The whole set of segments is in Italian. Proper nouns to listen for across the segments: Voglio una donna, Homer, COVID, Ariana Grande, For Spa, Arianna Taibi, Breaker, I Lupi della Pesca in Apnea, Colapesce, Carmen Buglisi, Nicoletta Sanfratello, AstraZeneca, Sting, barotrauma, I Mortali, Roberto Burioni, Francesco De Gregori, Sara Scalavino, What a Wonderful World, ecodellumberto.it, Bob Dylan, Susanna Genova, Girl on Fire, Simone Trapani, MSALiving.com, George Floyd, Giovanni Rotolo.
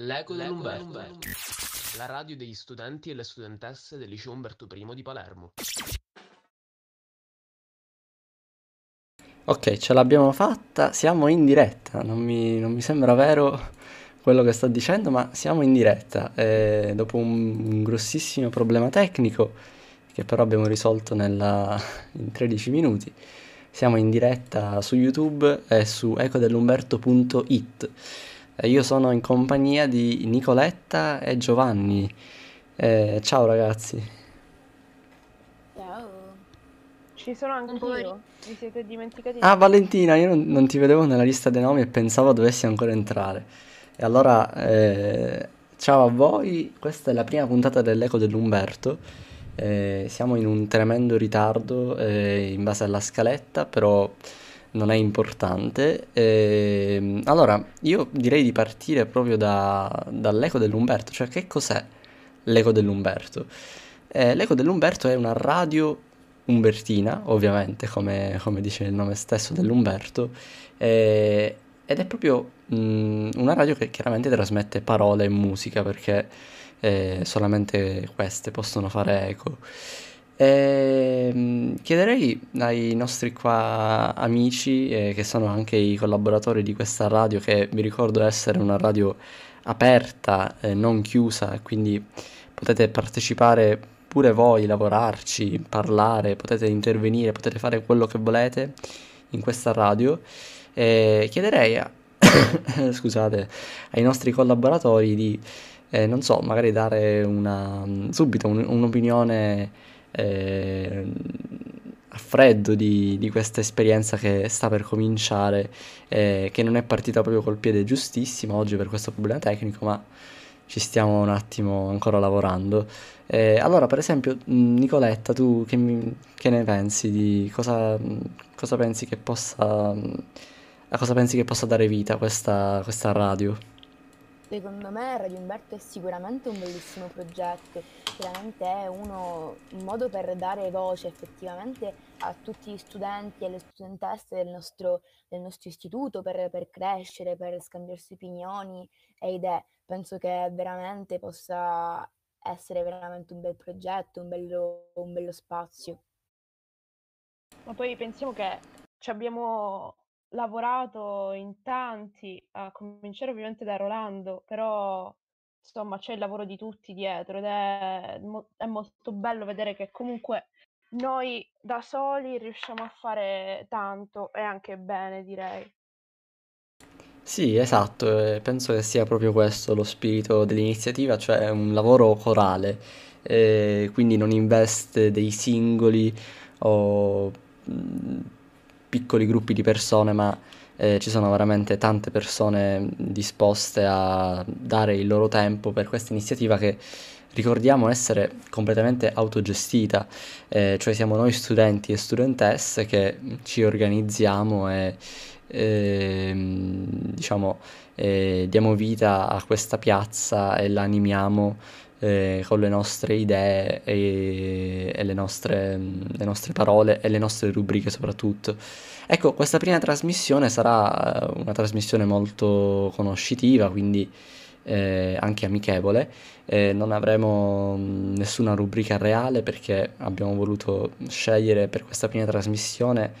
L'Eco dell'Umberto, la radio degli studenti e le studentesse del liceo Umberto I di Palermo. Ok, ce l'abbiamo fatta, siamo in diretta, non mi sembra vero quello che sto dicendo, ma siamo in diretta, dopo un grossissimo problema tecnico che però abbiamo risolto in 13 minuti. Siamo in diretta su YouTube e su ecodellumberto.it. Io sono in compagnia di Nicoletta e Giovanni. Ciao ragazzi. Ciao. Ci sono anche io. Vi siete dimenticati? Ah, Valentina, io non ti vedevo nella lista dei nomi e pensavo dovessi ancora entrare. E allora, ciao a voi. Questa è la prima puntata dell'Eco dell'Umberto. Siamo in un tremendo ritardo in base alla scaletta, però non è importante. Allora, io direi di partire proprio dall'Eco dell'Umberto, cioè che cos'è l'Eco dell'Umberto? L'Eco dell'Umberto è una radio umbertina, ovviamente, come dice il nome stesso dell'Umberto, ed è proprio una radio che chiaramente trasmette parole e musica, perché solamente queste possono fare eco. Chiederei ai nostri qua amici che sono anche i collaboratori di questa radio, che vi ricordo essere una radio aperta, non chiusa, quindi potete partecipare pure voi, lavorarci, parlare, potete intervenire, potete fare quello che volete in questa radio. Chiederei scusate, ai nostri collaboratori di non so, magari dare un'opinione a freddo di questa esperienza che sta per cominciare, che non è partita proprio col piede giustissimo oggi per questo problema tecnico, ma ci stiamo un attimo ancora lavorando. Allora, per esempio, Nicoletta, tu che ne pensi? Di cosa pensi che possa, a cosa pensi che possa dare vita questa radio? Secondo me Radio Umberto è sicuramente un bellissimo progetto, veramente è un modo per dare voce effettivamente a tutti gli studenti e le studentesse del nostro istituto, per crescere, per scambiarsi opinioni e idee. Penso che veramente possa essere veramente un bel progetto, un bello spazio. Ma poi pensiamo che ci abbiamo lavorato in tanti, a cominciare ovviamente da Rolando, però insomma c'è il lavoro di tutti dietro ed è molto bello vedere che comunque noi da soli riusciamo a fare tanto, e anche bene, direi. Sì, esatto, penso che sia proprio questo lo spirito dell'iniziativa, cioè un lavoro corale, quindi non investe dei singoli o piccoli gruppi di persone, ma ci sono veramente tante persone disposte a dare il loro tempo per questa iniziativa, che ricordiamo essere completamente autogestita, cioè siamo noi studenti e studentesse che ci organizziamo e diciamo diamo vita a questa piazza e la animiamo con le nostre idee e le nostre parole e le nostre rubriche soprattutto. Ecco, questa prima trasmissione sarà una trasmissione molto conoscitiva, quindi anche amichevole. Non avremo nessuna rubrica reale, perché abbiamo voluto scegliere per questa prima trasmissione,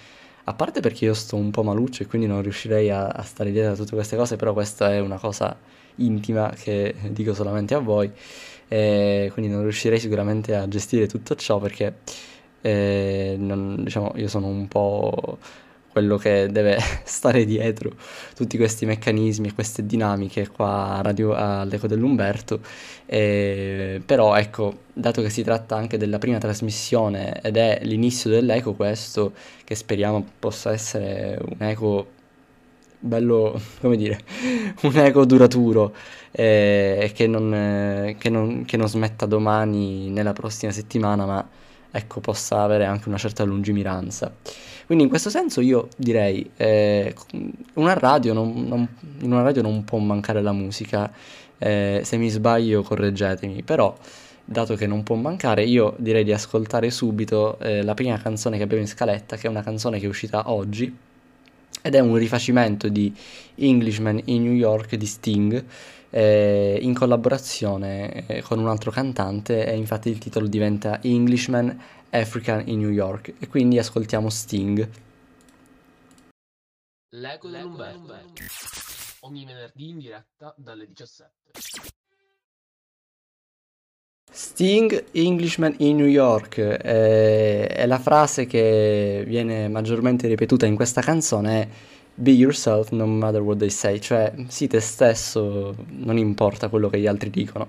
a parte perché io sto un po' maluccio e quindi non riuscirei a stare dietro a tutte queste cose, però questa è una cosa intima che dico solamente a voi, quindi non riuscirei sicuramente a gestire tutto ciò, perché diciamo, io sono un po' quello che deve stare dietro tutti questi meccanismi e queste dinamiche qua all'Eco dell'Umberto, però ecco, dato che si tratta anche della prima trasmissione ed è l'inizio dell'Eco questo, che speriamo possa essere un Eco bello, come dire, un eco duraturo, che non smetta domani nella prossima settimana, ma ecco, possa avere anche una certa lungimiranza. Quindi in questo senso io direi in una radio non può mancare la musica, se mi sbaglio correggetemi, però dato che non può mancare, io direi di ascoltare subito la prima canzone che abbiamo in scaletta, che è una canzone che è uscita oggi, ed è un rifacimento di Englishman in New York di Sting, in collaborazione con un altro cantante, e infatti il titolo diventa Englishman African in New York, e quindi ascoltiamo Sting. L'Eco dell'Umberto, ogni venerdì in diretta dalle 17. Sting, Englishman in New York, è la frase che viene maggiormente ripetuta in questa canzone, è Be yourself no matter what they say, cioè sii te stesso, non importa quello che gli altri dicono.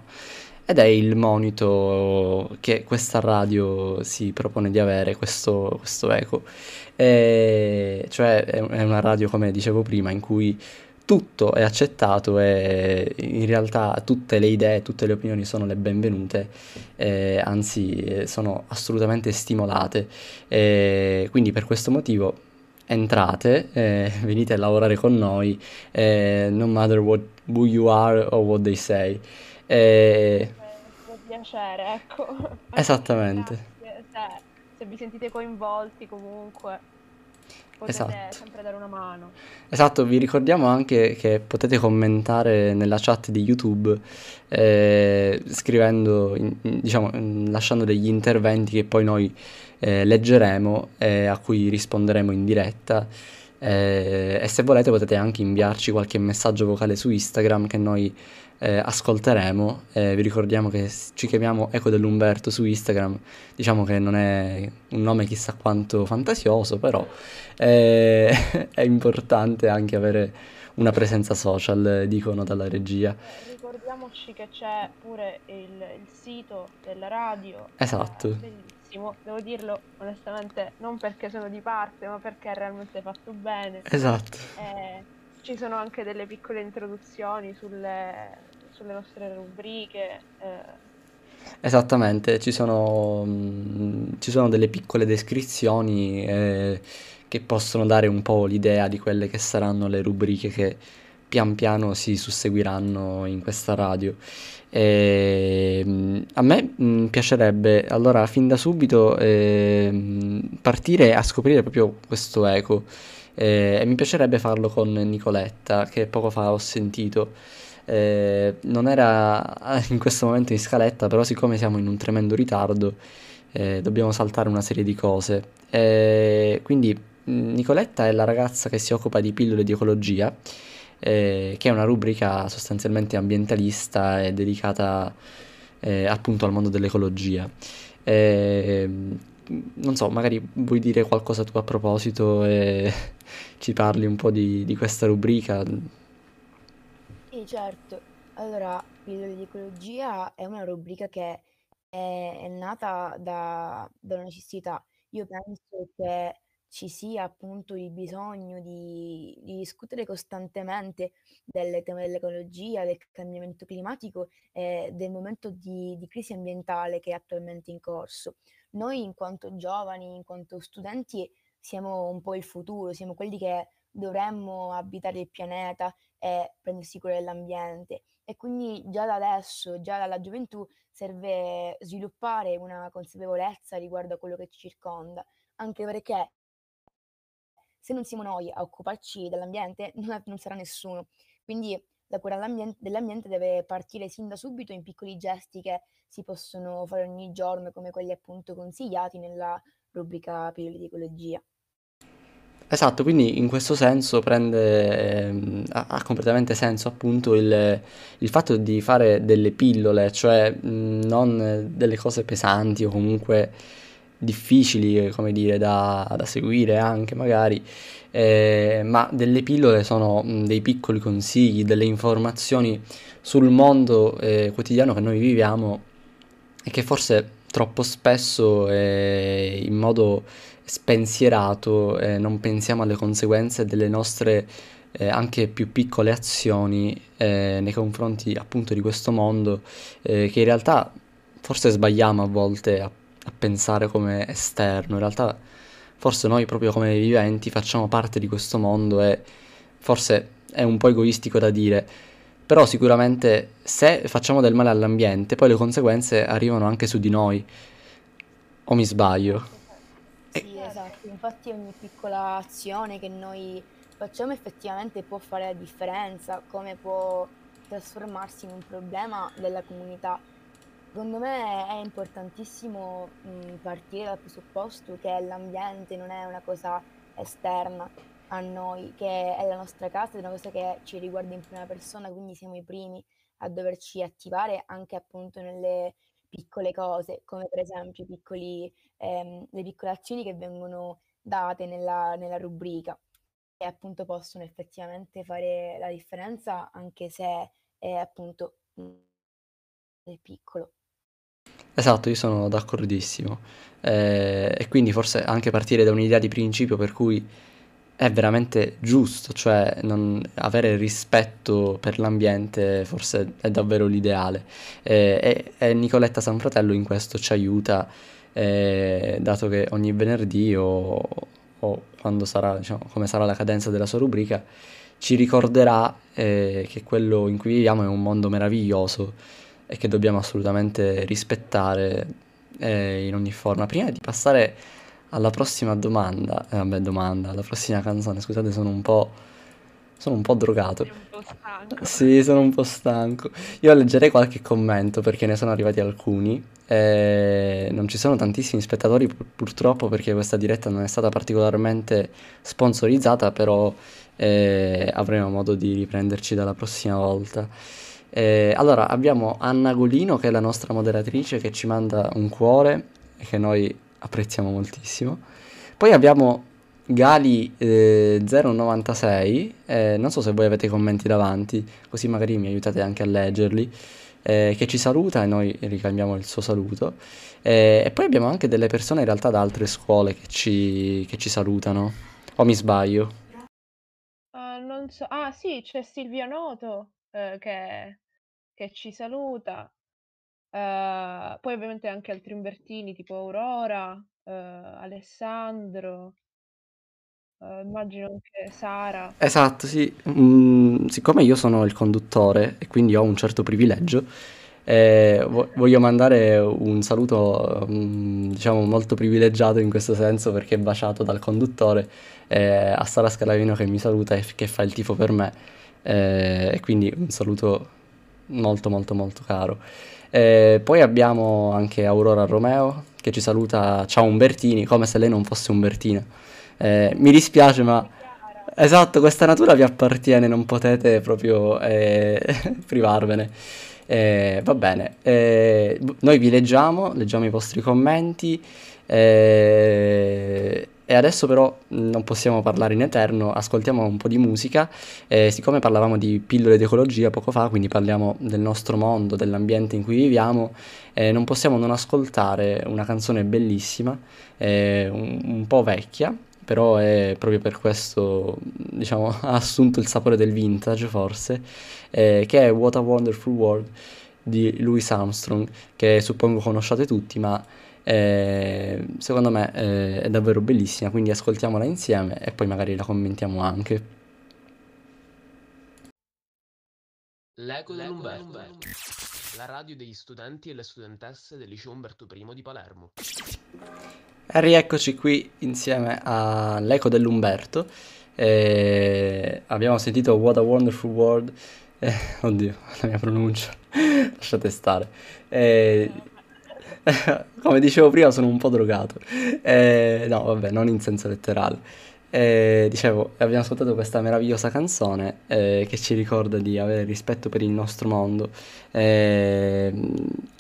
Ed è il monito che questa radio si propone di avere, questo eco. Cioè è una radio, come dicevo prima, in cui tutto è accettato e in realtà tutte le idee, tutte le opinioni sono le benvenute, anzi sono assolutamente stimolate. Quindi per questo motivo entrate, venite a lavorare con noi, no matter what, who you are or what they say. Piacere, ecco. Esattamente. Se vi sentite coinvolti comunque potete sempre dare una mano. Esatto, vi ricordiamo anche che potete commentare nella chat di YouTube, scrivendo, diciamo, lasciando degli interventi che poi noi leggeremo e a cui risponderemo in diretta. E se volete potete anche inviarci qualche messaggio vocale su Instagram che noi ascolteremo. Vi ricordiamo che ci chiamiamo Eco dell'Umberto su Instagram, diciamo che non è un nome chissà quanto fantasioso, però è importante anche avere una presenza social, dicono dalla regia. Ricordiamoci che c'è pure il sito della radio. Esatto. Devo dirlo onestamente, non perché sono di parte, ma perché realmente è fatto bene. Esatto. Ci sono anche delle piccole introduzioni sulle nostre rubriche. Esattamente, ci sono delle piccole descrizioni che possono dare un po' l'idea di quelle che saranno le rubriche che pian piano si susseguiranno in questa radio. A me piacerebbe allora fin da subito partire a scoprire proprio questo eco, e mi piacerebbe farlo con Nicoletta, che poco fa ho sentito. Non era in questo momento in scaletta, però siccome siamo in un tremendo ritardo dobbiamo saltare una serie di cose. Quindi Nicoletta è la ragazza che si occupa di pillole di ecologia, che è una rubrica sostanzialmente ambientalista e dedicata appunto al mondo dell'ecologia. Non so, magari vuoi dire qualcosa tu a proposito e ci parli un po' di questa rubrica? Sì, certo. Allora, Pillole di Ecologia è una rubrica che è nata da una necessità. Io penso che ci sia appunto il bisogno di discutere costantemente del tema dell'ecologia, del cambiamento climatico e del momento di crisi ambientale che è attualmente in corso. Noi in quanto giovani, in quanto studenti, siamo un po' il futuro, siamo quelli che dovremmo abitare il pianeta e prendersi cura dell'ambiente, e quindi già da adesso, già dalla gioventù, serve sviluppare una consapevolezza riguardo a quello che ci circonda, anche perché se non siamo noi a occuparci dell'ambiente, non sarà nessuno. Quindi la cura dell'ambiente deve partire sin da subito in piccoli gesti che si possono fare ogni giorno, come quelli appunto consigliati nella rubrica Pillole di Ecologia. Esatto, quindi in questo senso ha completamente senso appunto il fatto di fare delle pillole, cioè non delle cose pesanti o comunque difficili, come dire, da seguire anche magari, ma delle pillole sono dei piccoli consigli, delle informazioni sul mondo quotidiano che noi viviamo e che forse troppo spesso in modo spensierato non pensiamo alle conseguenze delle nostre anche più piccole azioni nei confronti appunto di questo mondo che in realtà forse sbagliamo a volte a pensare come esterno. In realtà forse noi proprio come viventi facciamo parte di questo mondo e forse è un po' egoistico da dire, però sicuramente se facciamo del male all'ambiente poi le conseguenze arrivano anche su di noi, o mi sbaglio? Sì, esatto, infatti ogni piccola azione che noi facciamo effettivamente può fare la differenza, come può trasformarsi in un problema della comunità. Secondo me è importantissimo partire dal presupposto che l'ambiente non è una cosa esterna a noi, che è la nostra casa, è una cosa che ci riguarda in prima persona, quindi siamo i primi a doverci attivare anche appunto nelle piccole cose, come per esempio le piccole azioni che vengono date nella rubrica, che appunto possono effettivamente fare la differenza, anche se è appunto piccolo. Esatto, io sono d'accordissimo, e quindi forse anche partire da un'idea di principio per cui è veramente giusto, cioè avere rispetto per l'ambiente forse è davvero l'ideale, e Nicoletta Sanfratello in questo ci aiuta, dato che ogni venerdì o quando sarà, diciamo, come sarà la cadenza della sua rubrica, ci ricorderà che quello in cui viviamo è un mondo meraviglioso e che dobbiamo assolutamente rispettare in ogni forma. Prima di passare alla prossima alla prossima canzone, scusate, sono un po' drogato. Sei un po' stanco. Sì, sono un po' stanco. Io leggerei qualche commento perché ne sono arrivati alcuni. Non ci sono tantissimi spettatori purtroppo perché questa diretta non è stata particolarmente sponsorizzata, però avremo modo di riprenderci dalla prossima volta. Allora abbiamo Anna Golino, che è la nostra moderatrice, che ci manda un cuore che noi apprezziamo moltissimo. Poi abbiamo Gali 096, non so se voi avete commenti davanti, così magari mi aiutate anche a leggerli, che ci saluta e noi ricambiamo il suo saluto, e poi abbiamo anche delle persone in realtà da altre scuole che ci salutano, o mi sbaglio? Non so. Ah sì, c'è Silvia Noto che ci saluta, poi ovviamente anche altri Umbertini tipo Aurora, Alessandro, immagino anche Sara. Esatto, sì. Siccome io sono il conduttore e quindi ho un certo privilegio, voglio mandare un saluto diciamo molto privilegiato in questo senso, perché è baciato dal conduttore, a Sara Scalavino che mi saluta e che fa il tifo per me. E quindi un saluto molto molto molto caro. Poi abbiamo anche Aurora Romeo che ci saluta, ciao Umbertini, come se lei non fosse Umbertina. Mi dispiace, ma esatto, questa natura vi appartiene, non potete proprio privarvene. Va bene, noi vi leggiamo i vostri commenti, e adesso però non possiamo parlare in eterno, ascoltiamo un po' di musica, siccome parlavamo di pillole di ecologia poco fa, quindi parliamo del nostro mondo, dell'ambiente in cui viviamo, non possiamo non ascoltare una canzone bellissima, un po' vecchia, però è proprio per questo, diciamo, ha assunto il sapore del vintage forse, che è What a Wonderful World di Louis Armstrong, che suppongo conosciate tutti, ma secondo me è davvero bellissima, quindi ascoltiamola insieme e poi magari la commentiamo anche. L'Eco dell'Umberto, la radio degli studenti e le studentesse del liceo Umberto I di Palermo. E rieccoci qui insieme all'Eco dell'Umberto. Abbiamo sentito What a Wonderful World, oddio la mia pronuncia, lasciate stare. Come dicevo prima, sono un po' drogato, no vabbè, non in senso letterale. Dicevo, abbiamo ascoltato questa meravigliosa canzone che ci ricorda di avere rispetto per il nostro mondo, ed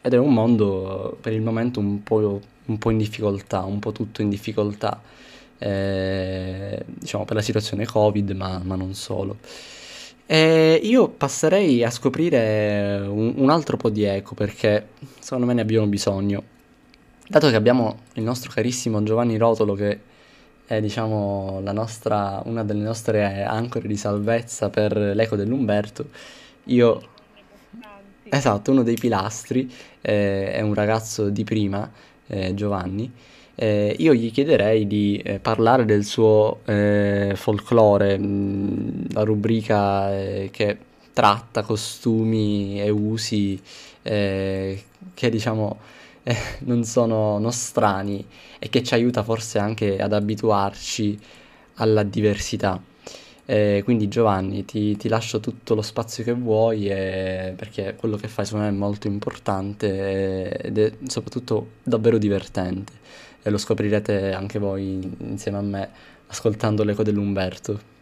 è un mondo per il momento un po' in difficoltà, un po' tutto in difficoltà, diciamo per la situazione Covid, ma non solo. Io passerei a scoprire un altro po' di eco, perché secondo me ne abbiamo bisogno, dato che abbiamo il nostro carissimo Giovanni Rotolo, che è, diciamo, una delle nostre ancore di salvezza per l'Eco dell'Umberto. Io, esatto, uno dei pilastri, è un ragazzo di prima, Giovanni. Io gli chiederei di parlare del suo folklore, la rubrica che tratta costumi e usi che, diciamo, non sono nostrani e che ci aiuta forse anche ad abituarci alla diversità. Quindi Giovanni ti lascio tutto lo spazio che vuoi, perché quello che fai secondo me è molto importante ed è soprattutto davvero divertente, e lo scoprirete anche voi insieme a me ascoltando L'Eco dell'Umberto.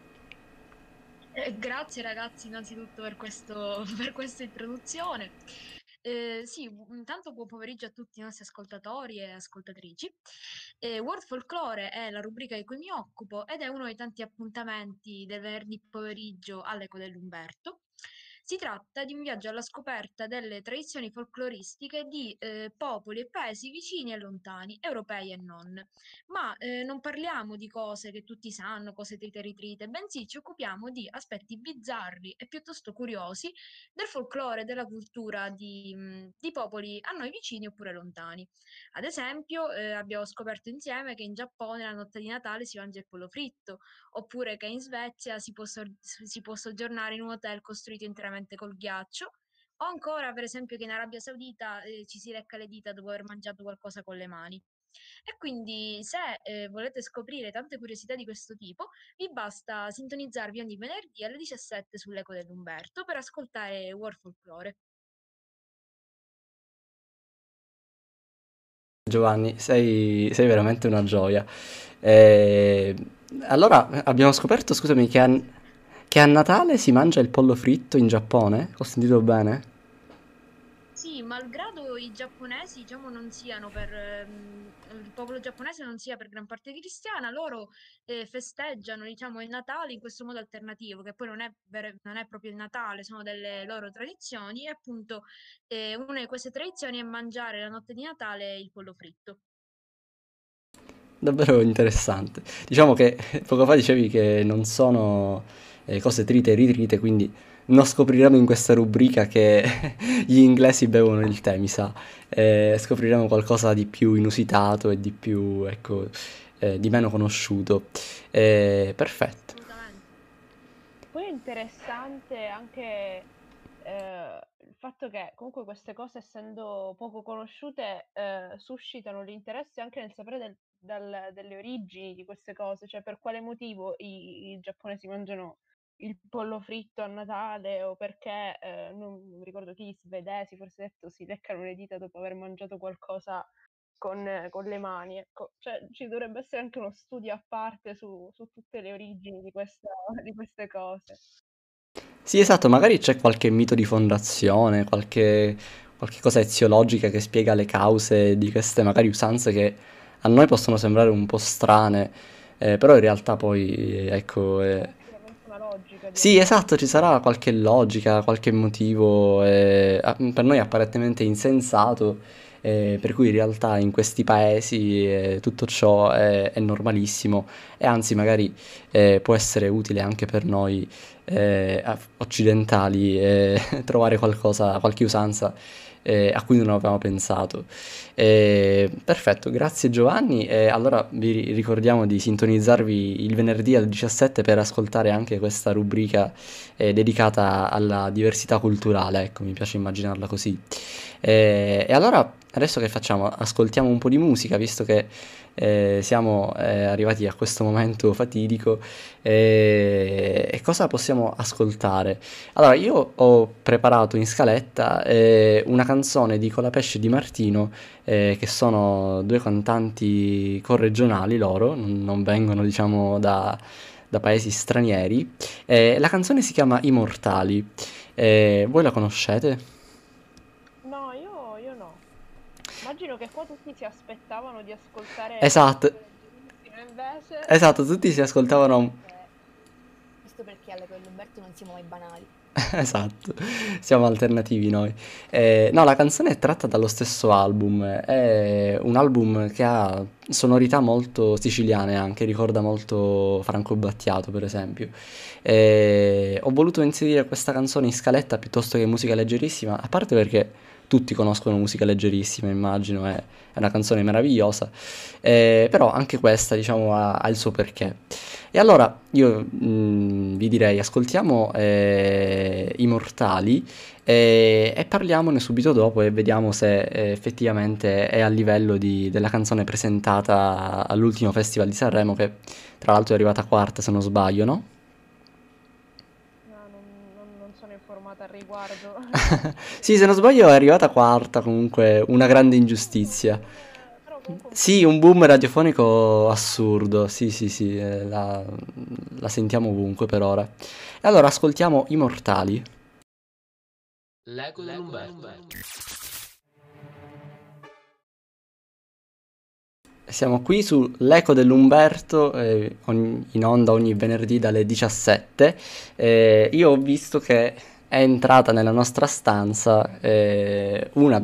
Grazie ragazzi innanzitutto per questa introduzione. Sì, intanto buon pomeriggio a tutti i nostri ascoltatori e ascoltatrici. World Folklore è la rubrica di cui mi occupo ed è uno dei tanti appuntamenti del venerdì pomeriggio all'Eco dell'Umberto. Si tratta di un viaggio alla scoperta delle tradizioni folcloristiche di popoli e paesi vicini e lontani, europei e non. Ma non parliamo di cose che tutti sanno, cose trite e ritrite, bensì ci occupiamo di aspetti bizzarri e piuttosto curiosi del folklore e della cultura di popoli a noi vicini oppure lontani. Ad esempio abbiamo scoperto insieme che in Giappone la notte di Natale si mangia il pollo fritto, oppure che in Svezia si può soggiornare in un hotel costruito interamente col ghiaccio, o ancora per esempio che in Arabia Saudita ci si lecca le dita dopo aver mangiato qualcosa con le mani. E quindi se volete scoprire tante curiosità di questo tipo, vi basta sintonizzarvi ogni venerdì alle 17 sull'Eco dell'Umberto per ascoltare World Folklore. Giovanni, sei veramente una gioia. Allora abbiamo scoperto, scusami, che a Natale si mangia il pollo fritto in Giappone? Ho sentito bene? Sì, malgrado i giapponesi, diciamo, non siano il popolo giapponese non sia per gran parte cristiana, loro festeggiano, diciamo, il Natale in questo modo alternativo, che poi non è proprio il Natale, sono delle loro tradizioni, e appunto una di queste tradizioni è mangiare la notte di Natale il pollo fritto. Davvero interessante. Diciamo che poco fa dicevi che non sono cose trite e ritrite, quindi non scopriremo in questa rubrica che gli inglesi bevono il tè, mi sa. Scopriremo qualcosa di più inusitato e di più, ecco, di meno conosciuto. Perfetto. Poi è interessante anche il fatto che comunque queste cose, essendo poco conosciute, suscitano l'interesse anche nel sapere delle origini di queste cose, cioè per quale motivo i giapponesi mangiano il pollo fritto a Natale, o perché non ricordo chi, svedesi forse detto, si leccano le dita dopo aver mangiato qualcosa con le mani, ecco. Cioè, ci dovrebbe essere anche uno studio a parte su tutte le origini di queste cose. Sì, esatto, magari c'è qualche mito di fondazione, qualche cosa eziologica che spiega le cause di queste magari usanze che a noi possono sembrare un po' strane, però in realtà poi, ecco, sì, esatto, ci sarà qualche logica, qualche motivo per noi apparentemente insensato, per cui in realtà in questi paesi tutto ciò è normalissimo, e anzi magari può essere utile anche per noi occidentali trovare qualche usanza a cui non avevamo pensato. Perfetto, grazie Giovanni. Allora vi ricordiamo di sintonizzarvi il venerdì alle 17 per ascoltare anche questa rubrica dedicata alla diversità culturale, ecco, mi piace immaginarla così. E allora adesso che facciamo? Ascoltiamo un po' di musica, visto che siamo arrivati a questo momento fatidico. E cosa possiamo ascoltare? Allora, io ho preparato in scaletta una canzone di Colapesce e Di Martino, che sono due cantanti corregionali loro, non vengono, diciamo, da paesi stranieri. La canzone si chiama I Mortali. Voi la conoscete? Immagino che qua tutti si aspettavano di ascoltare. Esatto. Invece... Esatto, tutti si ascoltavano. Questo perché alle Umberto non siamo mai banali. Esatto, siamo alternativi noi. No, la canzone è tratta dallo stesso album. È un album che ha sonorità molto siciliane anche, ricorda molto Franco Battiato, per esempio. Ho voluto inserire questa canzone in scaletta piuttosto che musica leggerissima, a parte perché tutti conoscono musica leggerissima, immagino, è una canzone meravigliosa, però anche questa, diciamo, ha il suo perché. E allora io vi direi ascoltiamo I Mortali e parliamone subito dopo e vediamo se effettivamente è a livello della canzone presentata all'ultimo Festival di Sanremo, che tra l'altro è arrivata quarta se non sbaglio, no? al riguardo. Sì, se non sbaglio è arrivata quarta, comunque una grande ingiustizia. Sì, un boom radiofonico assurdo, sì, la sentiamo ovunque per ora. E allora ascoltiamo I Mortali. L'Eco dell'Umberto. Siamo qui su L'Eco dell'Umberto, in onda ogni venerdì dalle 17. Io ho visto che è entrata nella nostra stanza uno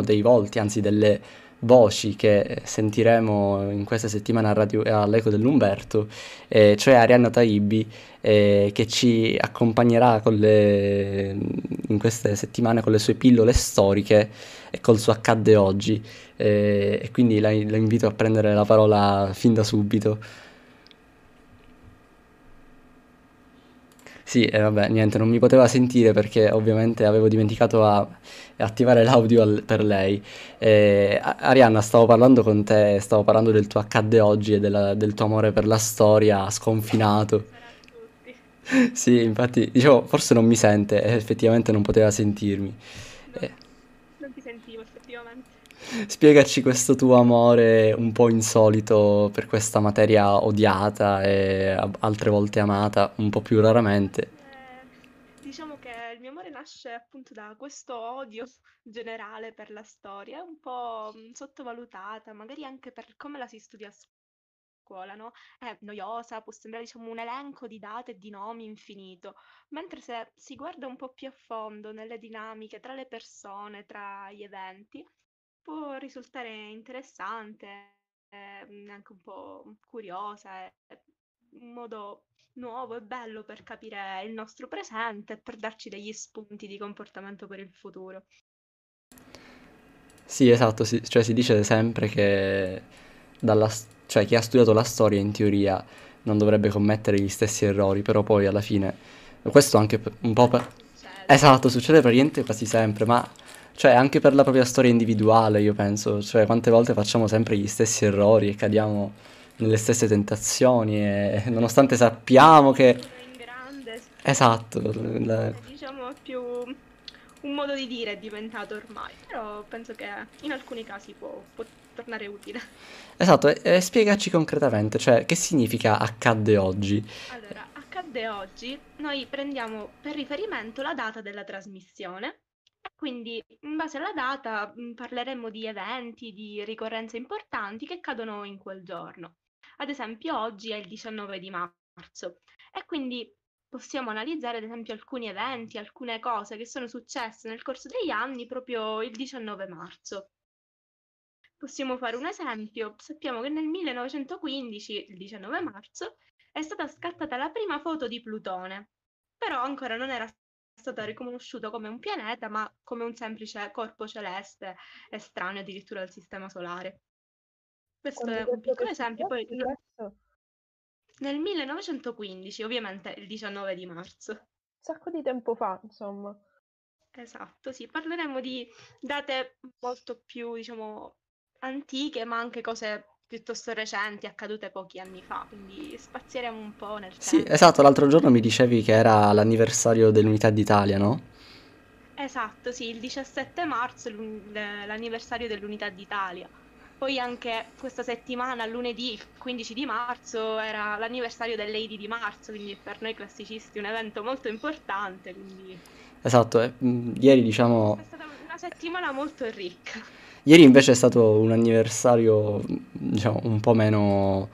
dei volti, anzi delle voci che sentiremo in questa settimana all'Eco dell'Umberto, cioè Arianna Taibi, che ci accompagnerà in queste settimane con le sue pillole storiche e col suo accadde oggi, e quindi la invito a prendere la parola fin da subito. Sì, vabbè, niente, non mi poteva sentire perché ovviamente avevo dimenticato a attivare l'audio per lei. Arianna, stavo parlando con te, stavo parlando del tuo accadde oggi e del tuo amore per la storia sconfinato. Sì, infatti, dicevo, forse non mi sente, effettivamente non poteva sentirmi. Non ti sentivo, effettivamente. Spiegaci questo tuo amore un po' insolito per questa materia odiata e altre volte amata, un po' più raramente. Diciamo che il mio amore nasce appunto da questo odio generale per la storia, un po' sottovalutata, magari anche per come la si studia a scuola, no? È noiosa, può sembrare, diciamo, un elenco di date e di nomi infinito, mentre se si guarda un po' più a fondo nelle dinamiche tra le persone, tra gli eventi, può risultare interessante, anche un po' curiosa, un modo nuovo e bello per capire il nostro presente e per darci degli spunti di comportamento per il futuro. Sì, esatto, sì. Cioè si dice sempre che cioè, chi ha studiato la storia in teoria non dovrebbe commettere gli stessi errori, però poi alla fine questo anche un po' per... Succede. Esatto, succede praticamente quasi sempre, ma... Cioè, anche per la propria storia individuale, io penso, cioè quante volte facciamo sempre gli stessi errori e cadiamo nelle stesse tentazioni, e nonostante sappiamo che... In grande... Esatto. Diciamo più un modo di dire è diventato ormai, però penso che in alcuni casi può tornare utile. Esatto, e spiegaci concretamente, cioè, che significa accadde oggi? Allora, accadde oggi, noi prendiamo per riferimento la data della trasmissione, quindi in base alla data parleremo di eventi, di ricorrenze importanti che cadono in quel giorno. Ad esempio oggi è il 19 di marzo e quindi possiamo analizzare ad esempio alcuni eventi, alcune cose che sono successe nel corso degli anni proprio il 19 marzo. Possiamo fare un esempio, sappiamo che nel 1915, il 19 marzo, è stata scattata la prima foto di Plutone, però ancora non era stato riconosciuto come un pianeta, ma come un semplice corpo celeste estraneo addirittura al sistema solare. Questo è un piccolo esempio. Poi nel 1915, ovviamente il 19 di marzo. Un sacco di tempo fa, insomma. Esatto, sì, parleremo di date molto più, diciamo, antiche, ma anche cose piuttosto recenti, accadute pochi anni fa, quindi spazieremo un po' nel tempo. Sì, esatto, l'altro giorno mi dicevi che era l'anniversario dell'Unità d'Italia, no? Esatto, sì, il 17 marzo è l'anniversario dell'Unità d'Italia. Poi anche questa settimana, lunedì, il 15 di marzo, era l'anniversario delle Lady di marzo, quindi per noi classicisti un evento molto importante, quindi... Esatto, ieri diciamo... È stata una settimana molto ricca. Ieri invece è stato un anniversario, diciamo, un po' meno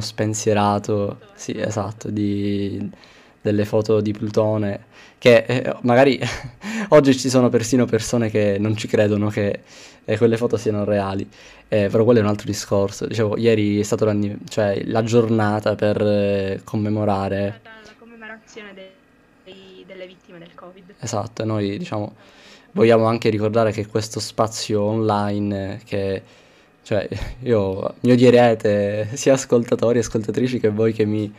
spensierato, sì, esatto, delle foto di Plutone, che magari oggi ci sono persino persone che non ci credono che quelle foto siano reali, però quello è un altro discorso. Dicevo, ieri è stata la giornata per commemorare... La commemorazione delle vittime del Covid. Esatto, noi, diciamo... Vogliamo anche ricordare che questo spazio online, che cioè io mi odierete sia ascoltatori e ascoltatrici che voi che mi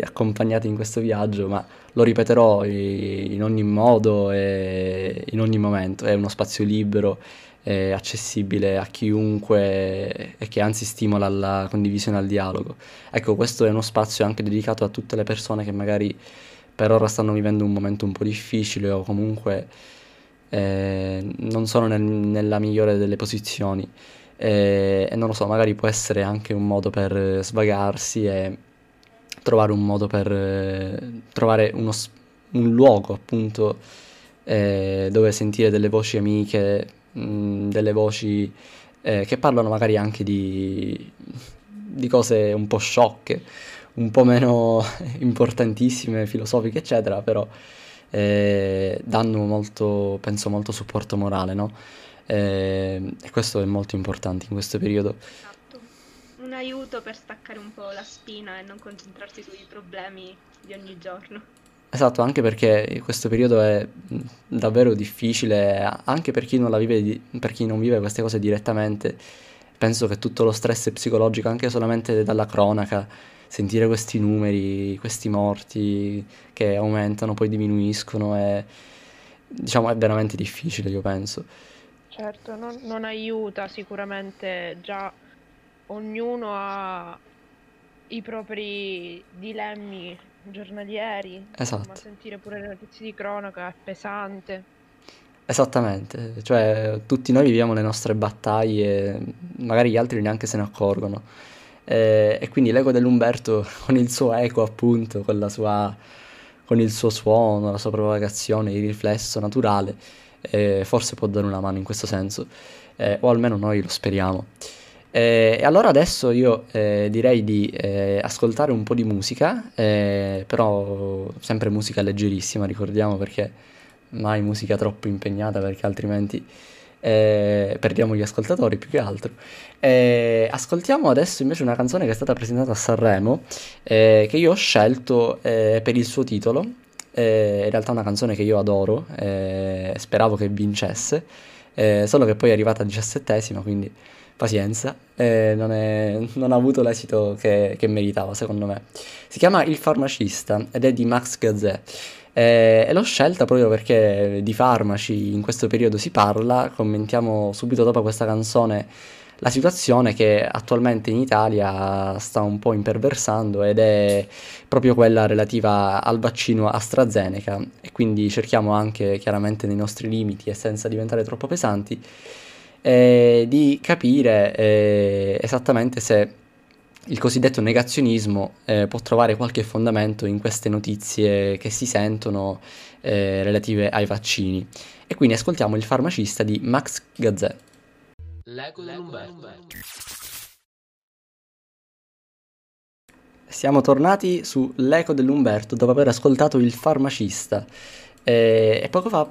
accompagnate in questo viaggio, ma lo ripeterò in ogni modo e in ogni momento, è uno spazio libero, accessibile a chiunque e che anzi stimola alla condivisione e al dialogo. Ecco, questo è uno spazio anche dedicato a tutte le persone che magari per ora stanno vivendo un momento un po' difficile o comunque non sono nella migliore delle posizioni e non lo so, magari può essere anche un modo per svagarsi e trovare un modo per trovare un luogo appunto dove sentire delle voci amiche, delle voci che parlano magari anche di cose un po' sciocche, un po' meno importantissime, filosofiche eccetera, però danno molto, penso, molto supporto morale, no? E questo è molto importante in questo periodo. Esatto, un aiuto per staccare un po' la spina e non concentrarsi sui problemi di ogni giorno. Esatto, anche perché questo periodo è davvero difficile, anche per chi non la vive, per chi non vive queste cose direttamente. Penso che tutto lo stress psicologico, anche solamente dalla cronaca, sentire questi numeri, questi morti che aumentano, poi diminuiscono, è, diciamo, è veramente difficile, io penso. Certo, non aiuta sicuramente, già ognuno ha i propri dilemmi giornalieri. Esatto. Ma sentire pure le notizie di cronaca è pesante. Esattamente, cioè tutti noi viviamo le nostre battaglie, magari gli altri neanche se ne accorgono. E quindi l'eco dell'Umberto, con il suo eco appunto, con il suo suono, la sua propagazione, il riflesso naturale, forse può dare una mano in questo senso, o almeno noi lo speriamo. E allora adesso io direi di ascoltare un po' di musica, però sempre musica leggerissima, ricordiamo, perché mai musica troppo impegnata, perché altrimenti perdiamo gli ascoltatori più che altro. Ascoltiamo adesso invece una canzone che è stata presentata a Sanremo, che io ho scelto per il suo titolo. In realtà è una canzone che io adoro, speravo che vincesse, solo che poi è arrivata 17ª, quindi pazienza, non ha avuto l'esito che meritava secondo me. Si chiama Il Farmacista ed è di Max Gazzè. E l'ho scelta proprio perché di farmaci in questo periodo si parla. Commentiamo subito dopo questa canzone la situazione che attualmente in Italia sta un po' imperversando, ed è proprio quella relativa al vaccino AstraZeneca, e quindi cerchiamo anche, chiaramente nei nostri limiti e senza diventare troppo pesanti, di capire esattamente se il cosiddetto negazionismo può trovare qualche fondamento in queste notizie che si sentono relative ai vaccini. E quindi ascoltiamo Il Farmacista di Max Gazzè. L'eco dell'Umberto. Siamo tornati su L'Eco dell'Umberto dopo aver ascoltato Il Farmacista. E poco fa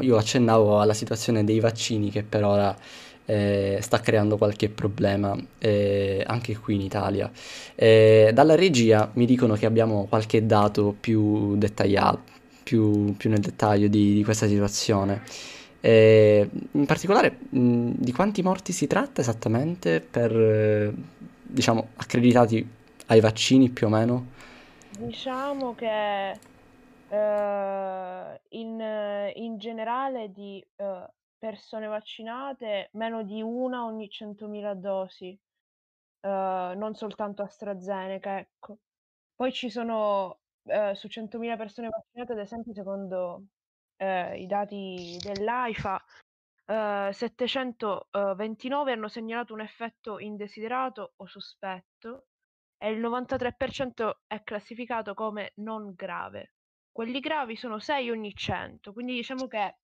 io accennavo alla situazione dei vaccini che per ora sta creando qualche problema anche qui in Italia. Dalla regia mi dicono che abbiamo qualche dato più dettagliato, più nel dettaglio di questa situazione. In particolare di quanti morti si tratta esattamente per diciamo accreditati ai vaccini più o meno? Diciamo che in generale di persone vaccinate meno di una ogni 100.000 dosi, non soltanto AstraZeneca, ecco. Poi ci sono su 100.000 persone vaccinate, ad esempio, secondo i dati dell'AIFA, 729 hanno segnalato un effetto indesiderato o sospetto e il 93% è classificato come non grave. Quelli gravi sono 6 ogni 100, quindi diciamo che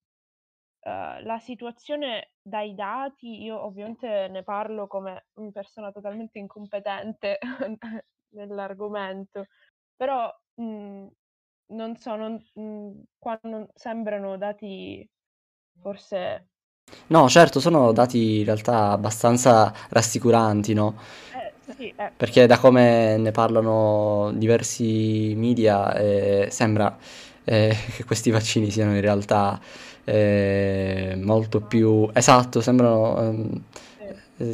la situazione dai dati, io ovviamente ne parlo come una persona totalmente incompetente nell'argomento, però non so, qua non sembrano dati forse... No, certo, sono dati in realtà abbastanza rassicuranti, no? Sì, ecco. Perché da come ne parlano diversi media sembra che questi vaccini siano in realtà... molto più esatto, sembrano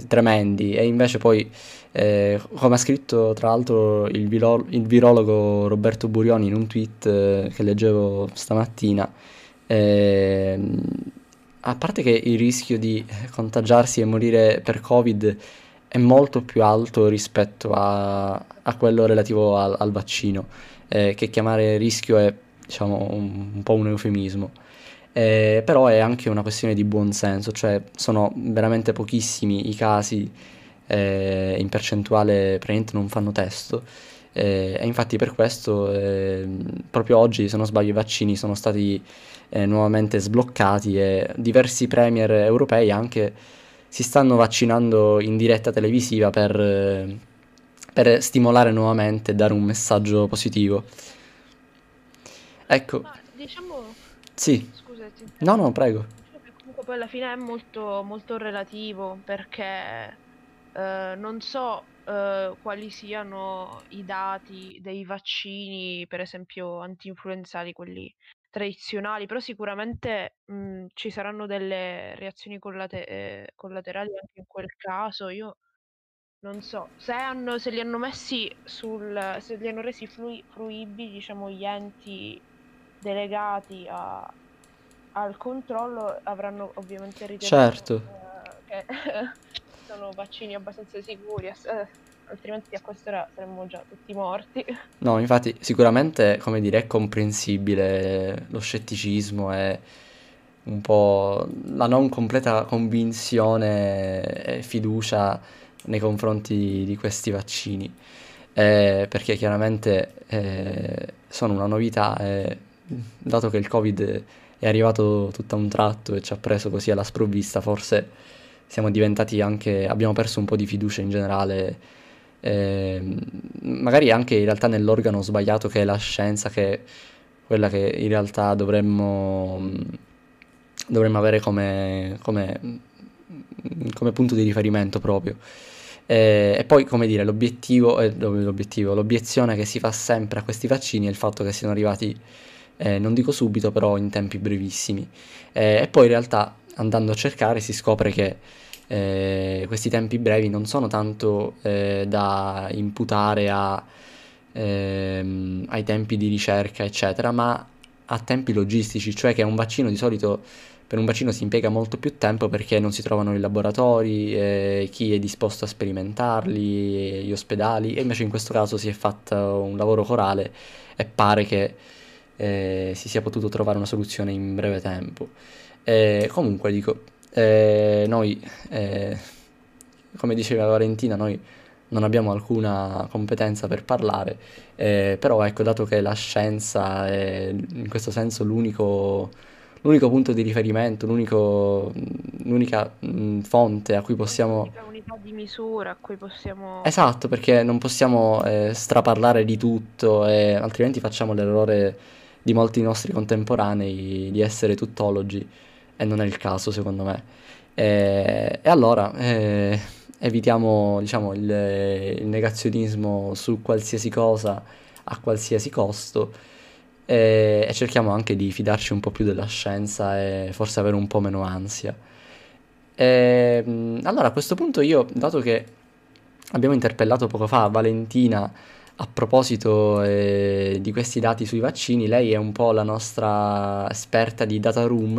tremendi, e invece poi come ha scritto tra l'altro il virologo Roberto Burioni in un tweet che leggevo stamattina, a parte che il rischio di contagiarsi e morire per Covid è molto più alto rispetto a quello relativo al vaccino. che chiamare rischio è, diciamo, un po' un eufemismo. Però è anche una questione di buon senso, cioè sono veramente pochissimi i casi, in percentuale praticamente non fanno testo, e infatti per questo proprio oggi, se non sbaglio, i vaccini sono stati nuovamente sbloccati e diversi premier europei anche si stanno vaccinando in diretta televisiva per stimolare nuovamente e dare un messaggio positivo. Ecco. Ma, diciamo... Sì. Scusate. No, prego. Comunque poi alla fine è molto, molto relativo, perché non so quali siano i dati dei vaccini, per esempio anti-influenzali, quelli tradizionali, però sicuramente ci saranno delle reazioni collaterali anche in quel caso. Io non so se li hanno messi se li hanno resi fruibili, diciamo, gli enti delegati al controllo avranno ovviamente ritenuto, certo, che sono vaccini abbastanza sicuri, altrimenti a quest'ora saremmo già tutti morti. No, infatti sicuramente, come dire, è comprensibile lo scetticismo e un po' la non completa convinzione e fiducia nei confronti di questi vaccini, perché chiaramente sono una novità, dato che il Covid è arrivato tutto a un tratto e ci ha preso così alla sprovvista, forse siamo diventati anche, abbiamo perso un po' di fiducia in generale, magari anche in realtà nell'organo sbagliato che è la scienza, che è quella che in realtà dovremmo avere come punto di riferimento proprio. E poi, come dire, l'obiezione che si fa sempre a questi vaccini è il fatto che siano arrivati, non dico subito, però in tempi brevissimi, e poi in realtà andando a cercare si scopre che questi tempi brevi non sono tanto da imputare ai tempi di ricerca eccetera, ma a tempi logistici, cioè che un vaccino di solito, per un vaccino si impiega molto più tempo perché non si trovano i laboratori, chi è disposto a sperimentarli, gli ospedali, e invece in questo caso si è fatto un lavoro corale e pare che si sia potuto trovare una soluzione in breve tempo. Comunque dico, noi, come diceva Valentina, noi non abbiamo alcuna competenza per parlare, però ecco, dato che la scienza è in questo senso l'unico punto di riferimento, l'unica fonte a cui possiamo... L'unica unità di misura a cui possiamo... Esatto, perché non possiamo straparlare di tutto, altrimenti facciamo l'errore di molti nostri contemporanei di essere tuttologi, e non è il caso secondo me. E allora evitiamo, diciamo, il negazionismo su qualsiasi cosa a qualsiasi costo, e cerchiamo anche di fidarci un po' più della scienza e forse avere un po' meno ansia. Allora, a questo punto io, dato che abbiamo interpellato poco fa Valentina a proposito di questi dati sui vaccini, lei è un po' la nostra esperta di data room,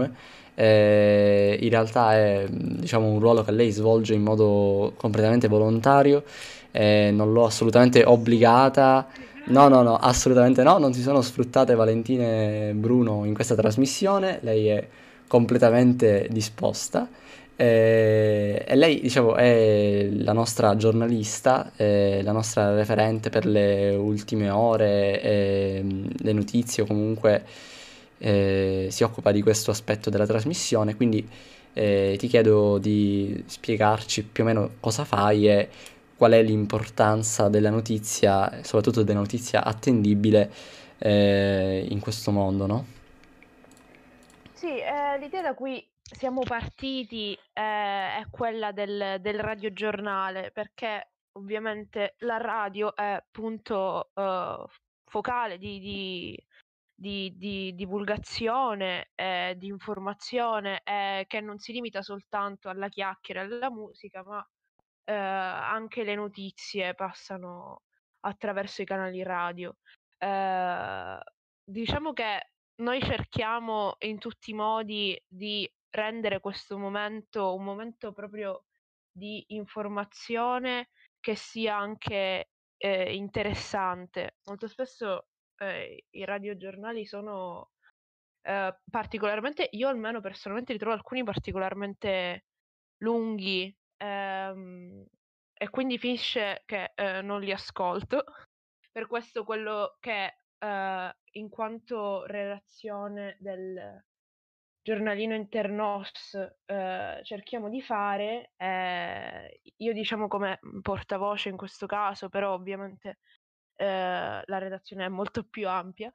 in realtà è, diciamo, un ruolo che lei svolge in modo completamente volontario, non l'ho assolutamente obbligata. No, assolutamente no, non si sono sfruttate Valentina e Bruno in questa trasmissione, lei è completamente disposta, e lei, diciamo, è la nostra giornalista, la nostra referente per le ultime ore, le notizie, o comunque si occupa di questo aspetto della trasmissione, quindi ti chiedo di spiegarci più o meno cosa fai e qual è l'importanza della notizia, soprattutto della notizia attendibile in questo mondo, no? Sì, l'idea da cui siamo partiti è quella del radiogiornale, perché ovviamente la radio è punto focale di divulgazione, di informazione, che non si limita soltanto alla chiacchiera e alla musica, ma anche le notizie passano attraverso i canali radio. Diciamo che noi cerchiamo in tutti i modi di rendere questo momento un momento proprio di informazione che sia anche interessante. Molto spesso i radiogiornali sono particolarmente, io almeno personalmente li trovo alcuni particolarmente lunghi, e quindi finisce che non li ascolto. Per questo quello che in quanto relazione del giornalino internos cerchiamo di fare, io diciamo come portavoce in questo caso, però ovviamente la redazione è molto più ampia,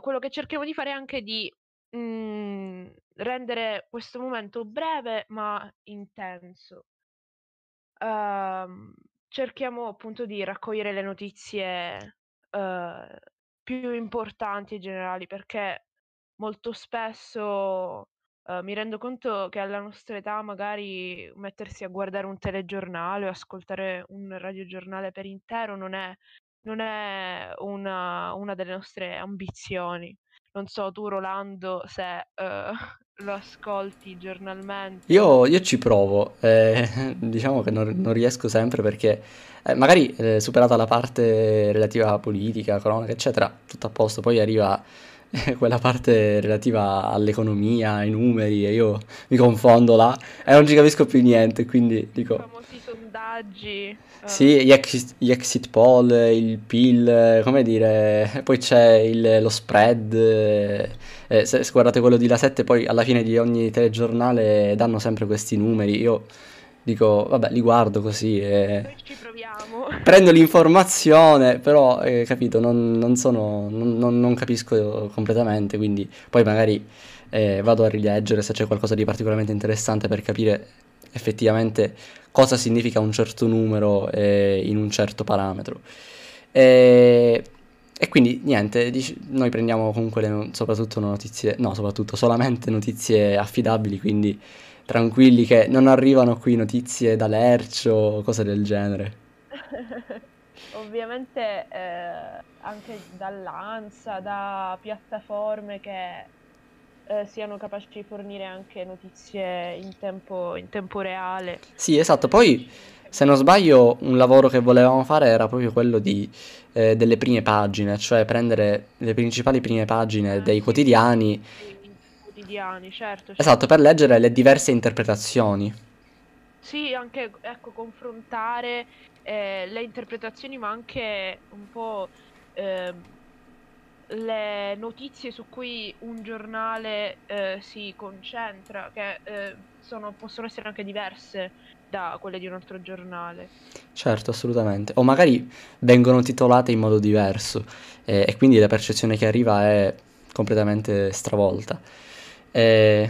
quello che cerchiamo di fare è anche di rendere questo momento breve ma intenso. Cerchiamo appunto di raccogliere le notizie più importanti e generali, perché molto spesso mi rendo conto che alla nostra età magari mettersi a guardare un telegiornale o ascoltare un radiogiornale per intero non è una delle nostre ambizioni. Non so tu, Rolando, se lo ascolti giornalmente. Io ci provo, diciamo che non riesco sempre perché magari superata la parte relativa a politica, cronaca, eccetera, tutto a posto, poi arriva quella parte relativa all'economia, ai numeri, e io mi confondo là e non ci capisco più niente, quindi dico... I famosi sondaggi... Sì, gli exit poll, il PIL, come dire, poi c'è lo spread, se guardate quello di La 7, poi alla fine di ogni telegiornale danno sempre questi numeri, io dico, vabbè, li guardo così e... Noi ci proviamo. Prendo l'informazione, però, capito, non capisco completamente, quindi poi magari vado a rileggere se c'è qualcosa di particolarmente interessante per capire effettivamente cosa significa un certo numero in un certo parametro, e quindi niente, noi prendiamo comunque solamente notizie affidabili, quindi tranquilli che non arrivano qui notizie da Lercio, cose del genere. Ovviamente anche dall'ANSA, da piattaforme che siano capaci di fornire anche notizie in tempo reale. Sì, esatto. Poi, se non sbaglio, un lavoro che volevamo fare era proprio quello delle prime pagine, cioè prendere le principali prime pagine dei quotidiani. Quotidiani, certo. Esatto, per leggere le diverse interpretazioni. Sì, anche, ecco, confrontare le interpretazioni, ma anche un po'... le notizie su cui un giornale si concentra, che possono essere anche diverse da quelle di un altro giornale. Certo, assolutamente. O magari vengono titolate in modo diverso, e quindi la percezione che arriva è completamente stravolta. E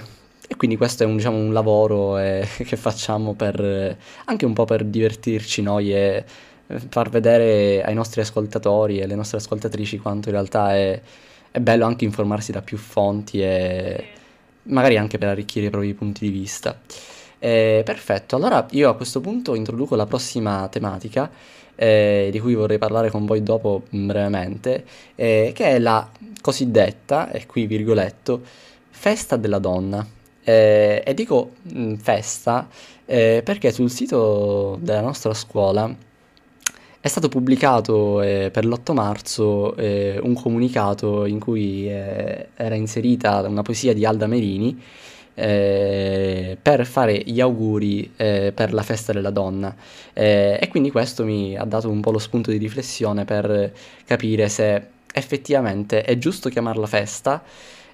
quindi questo è un lavoro che facciamo anche un po' per divertirci noi e far vedere ai nostri ascoltatori e alle nostre ascoltatrici quanto in realtà è bello anche informarsi da più fonti e magari anche per arricchire i propri punti di vista. Perfetto, allora io a questo punto introduco la prossima tematica di cui vorrei parlare con voi dopo brevemente, che è la cosiddetta, e qui virgoletto, festa della donna. E dico festa perché sul sito della nostra scuola è stato pubblicato per l'8 marzo un comunicato in cui era inserita una poesia di Alda Merini per fare gli auguri per la festa della donna, e quindi questo mi ha dato un po' lo spunto di riflessione per capire se effettivamente è giusto chiamarla festa,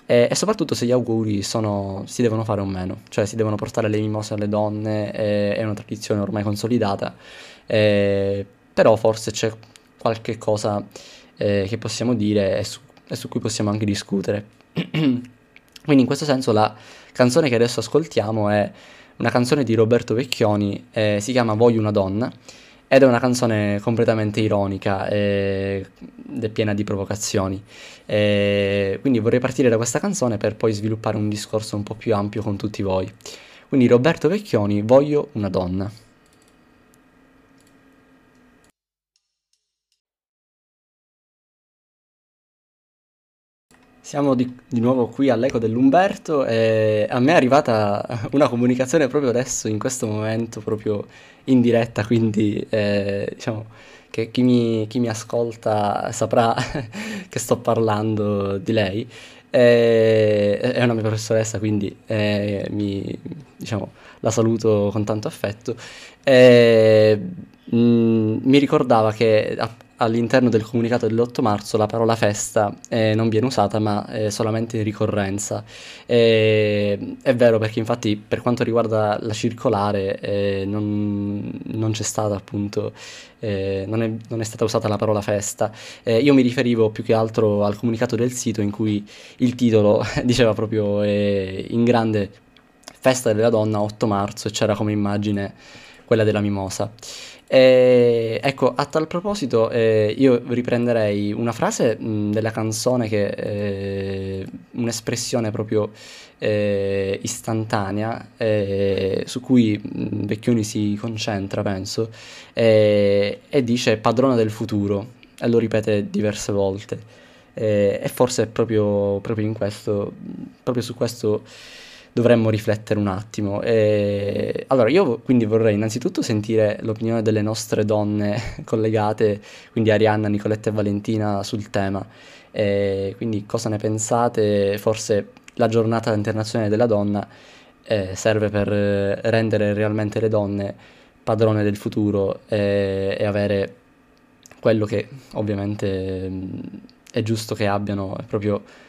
e soprattutto se gli auguri si devono fare o meno, cioè si devono portare le mimose alle donne, è una tradizione ormai consolidata, però forse c'è qualche cosa che possiamo dire e su cui possiamo anche discutere. Quindi in questo senso la canzone che adesso ascoltiamo è una canzone di Roberto Vecchioni, si chiama Voglio una donna, ed è una canzone completamente ironica ed è piena di provocazioni. Quindi vorrei partire da questa canzone per poi sviluppare un discorso un po' più ampio con tutti voi. Quindi Roberto Vecchioni, Voglio una donna. Siamo di nuovo qui all'Eco dell'Umberto, e a me è arrivata una comunicazione proprio adesso, in questo momento, proprio in diretta, quindi diciamo che chi mi ascolta saprà che sto parlando di lei. È una mia professoressa, quindi la saluto con tanto affetto. Mi ricordava che all'interno del comunicato dell'8 marzo la parola festa non viene usata, ma solamente in ricorrenza. È vero, perché infatti per quanto riguarda la circolare non c'è stata, appunto, non è stata usata la parola festa. Io mi riferivo più che altro al comunicato del sito, in cui il titolo diceva proprio in grande "Festa della donna 8 marzo" e c'era come immagine quella della mimosa. Ecco, a tal proposito io riprenderei una frase della canzone, che un'espressione proprio istantanea su cui Vecchioni si concentra, penso, e dice "padrona del futuro", e lo ripete diverse volte, e forse proprio in questo, proprio su questo dovremmo riflettere un attimo. Allora, io quindi vorrei innanzitutto sentire l'opinione delle nostre donne collegate, quindi Arianna, Nicoletta e Valentina, sul tema. Quindi cosa ne pensate? Forse la giornata internazionale della donna serve per rendere realmente le donne padrone del futuro e avere quello che ovviamente è giusto che abbiano, proprio,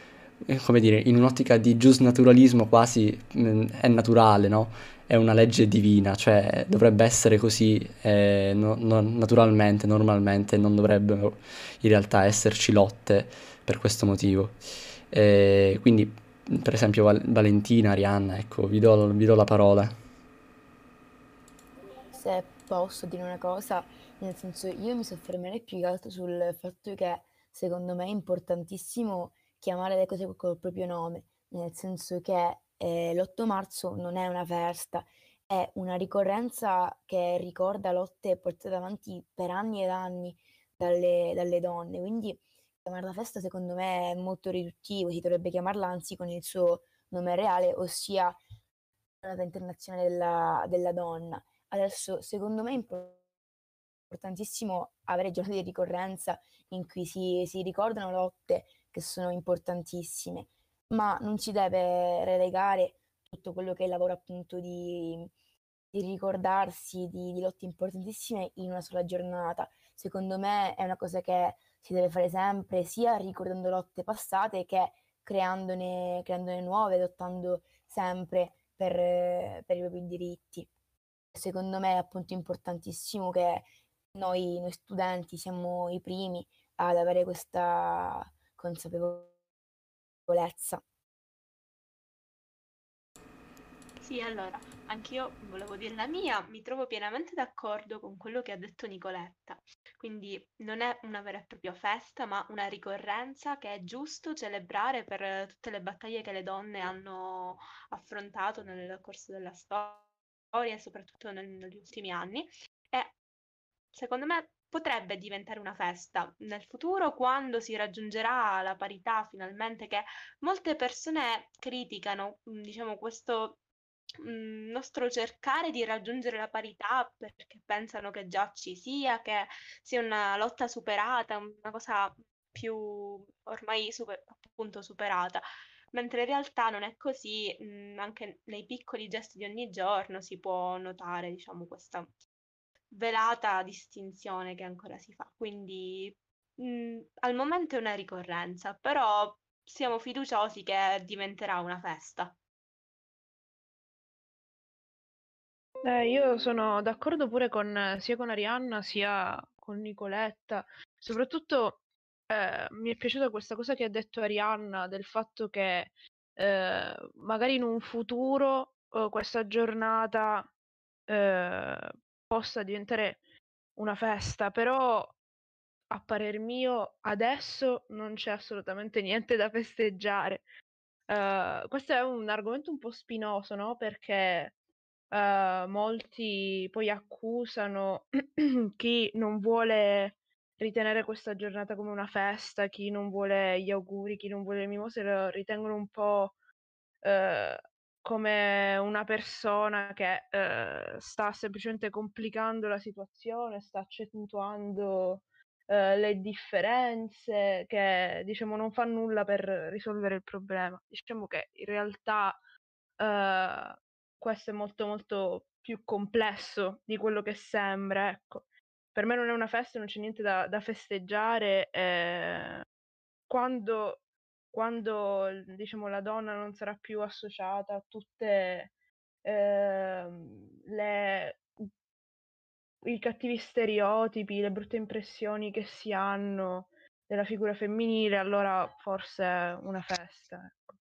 come dire, in un'ottica di giusnaturalismo quasi. È naturale, no? È una legge divina, cioè dovrebbe essere così, naturalmente, normalmente, non dovrebbero in realtà esserci lotte per questo motivo. Quindi, per esempio, Valentina, Arianna, ecco, vi do la parola. Se posso dire una cosa, nel senso, io mi soffermerei più che altro sul fatto che secondo me è importantissimo chiamare le cose col proprio nome, nel senso che l'8 marzo non è una festa, è una ricorrenza che ricorda lotte portate avanti per anni ed anni dalle donne, quindi chiamarla festa secondo me è molto riduttivo, si dovrebbe chiamarla anzi con il suo nome reale, ossia Giornata Internazionale della Donna. Adesso secondo me è importantissimo avere giornate di ricorrenza in cui si ricordano lotte che sono importantissime, ma non si deve relegare tutto quello che è il lavoro, appunto, di ricordarsi di lotte importantissime in una sola giornata. Secondo me è una cosa che si deve fare sempre, sia ricordando lotte passate che creandone nuove, lottando sempre per i propri diritti. Secondo me è, appunto, importantissimo che noi studenti siamo i primi ad avere questa consapevolezza. Sì, allora, anch'io volevo dire la mia, mi trovo pienamente d'accordo con quello che ha detto Nicoletta. Quindi non è una vera e propria festa, ma una ricorrenza che è giusto celebrare per tutte le battaglie che le donne hanno affrontato nel corso della storia e soprattutto negli ultimi anni. E secondo me potrebbe diventare una festa nel futuro, quando si raggiungerà la parità finalmente, che molte persone criticano, diciamo, questo nostro cercare di raggiungere la parità, perché pensano che già ci sia, che sia una lotta superata, una cosa più ormai appunto superata, mentre in realtà non è così. Anche nei piccoli gesti di ogni giorno si può notare, diciamo, questa velata distinzione che ancora si fa. Quindi al momento è una ricorrenza, però siamo fiduciosi che diventerà una festa. Io sono d'accordo pure sia con Arianna sia con Nicoletta. Soprattutto mi è piaciuta questa cosa che ha detto Arianna, del fatto che magari in un futuro questa giornata possa diventare una festa, però a parer mio adesso non c'è assolutamente niente da festeggiare. Questo è un argomento un po' spinoso, no? Perché molti poi accusano chi non vuole ritenere questa giornata come una festa, chi non vuole gli auguri, chi non vuole le mimose, lo ritengono un po' come una persona che sta semplicemente complicando la situazione, sta accentuando le differenze, che diciamo non fa nulla per risolvere il problema. Diciamo che in realtà questo è molto molto più complesso di quello che sembra, ecco. Per me non è una festa, non c'è niente da festeggiare. Quando diciamo la donna non sarà più associata a tutte i cattivi stereotipi, le brutte impressioni che si hanno della figura femminile, allora forse è una festa, ecco.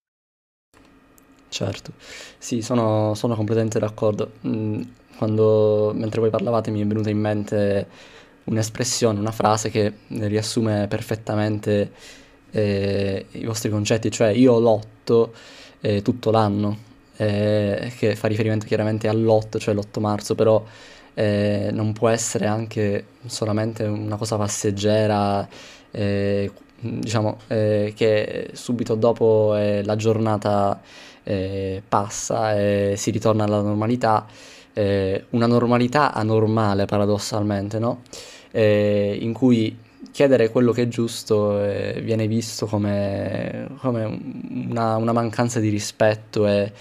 Certo, sì, sono completamente d'accordo. Mentre voi parlavate mi è venuta in mente un'espressione, una frase che riassume perfettamente i vostri concetti, cioè io lotto tutto l'anno, che fa riferimento chiaramente all'8, cioè l'8 marzo, però non può essere anche solamente una cosa passeggera, diciamo che subito dopo la giornata passa e si ritorna alla normalità, una normalità anormale paradossalmente, no? In cui chiedere quello che è giusto viene visto come una mancanza di rispetto e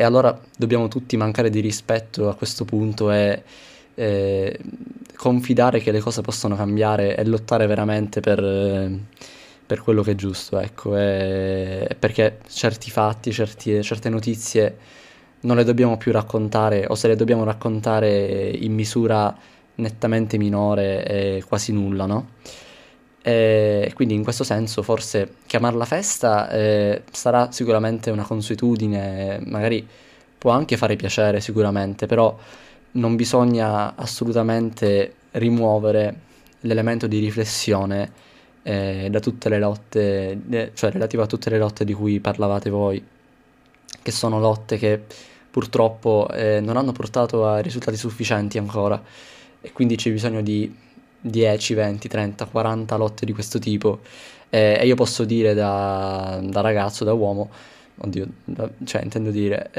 allora dobbiamo tutti mancare di rispetto a questo punto e confidare che le cose possono cambiare e lottare veramente per quello che è giusto, ecco, perché certi fatti, certe notizie non le dobbiamo più raccontare, o se le dobbiamo raccontare in misura nettamente minore e quasi nulla, no? E quindi in questo senso forse chiamarla festa sarà sicuramente una consuetudine, magari può anche fare piacere sicuramente, però non bisogna assolutamente rimuovere l'elemento di riflessione da tutte le lotte, cioè relativa a tutte le lotte di cui parlavate voi, che sono lotte che purtroppo non hanno portato a risultati sufficienti ancora, e quindi c'è bisogno di 10, 20, 30, 40 lotte di questo tipo, e io posso dire da ragazzo, da uomo, oddio, cioè intendo dire,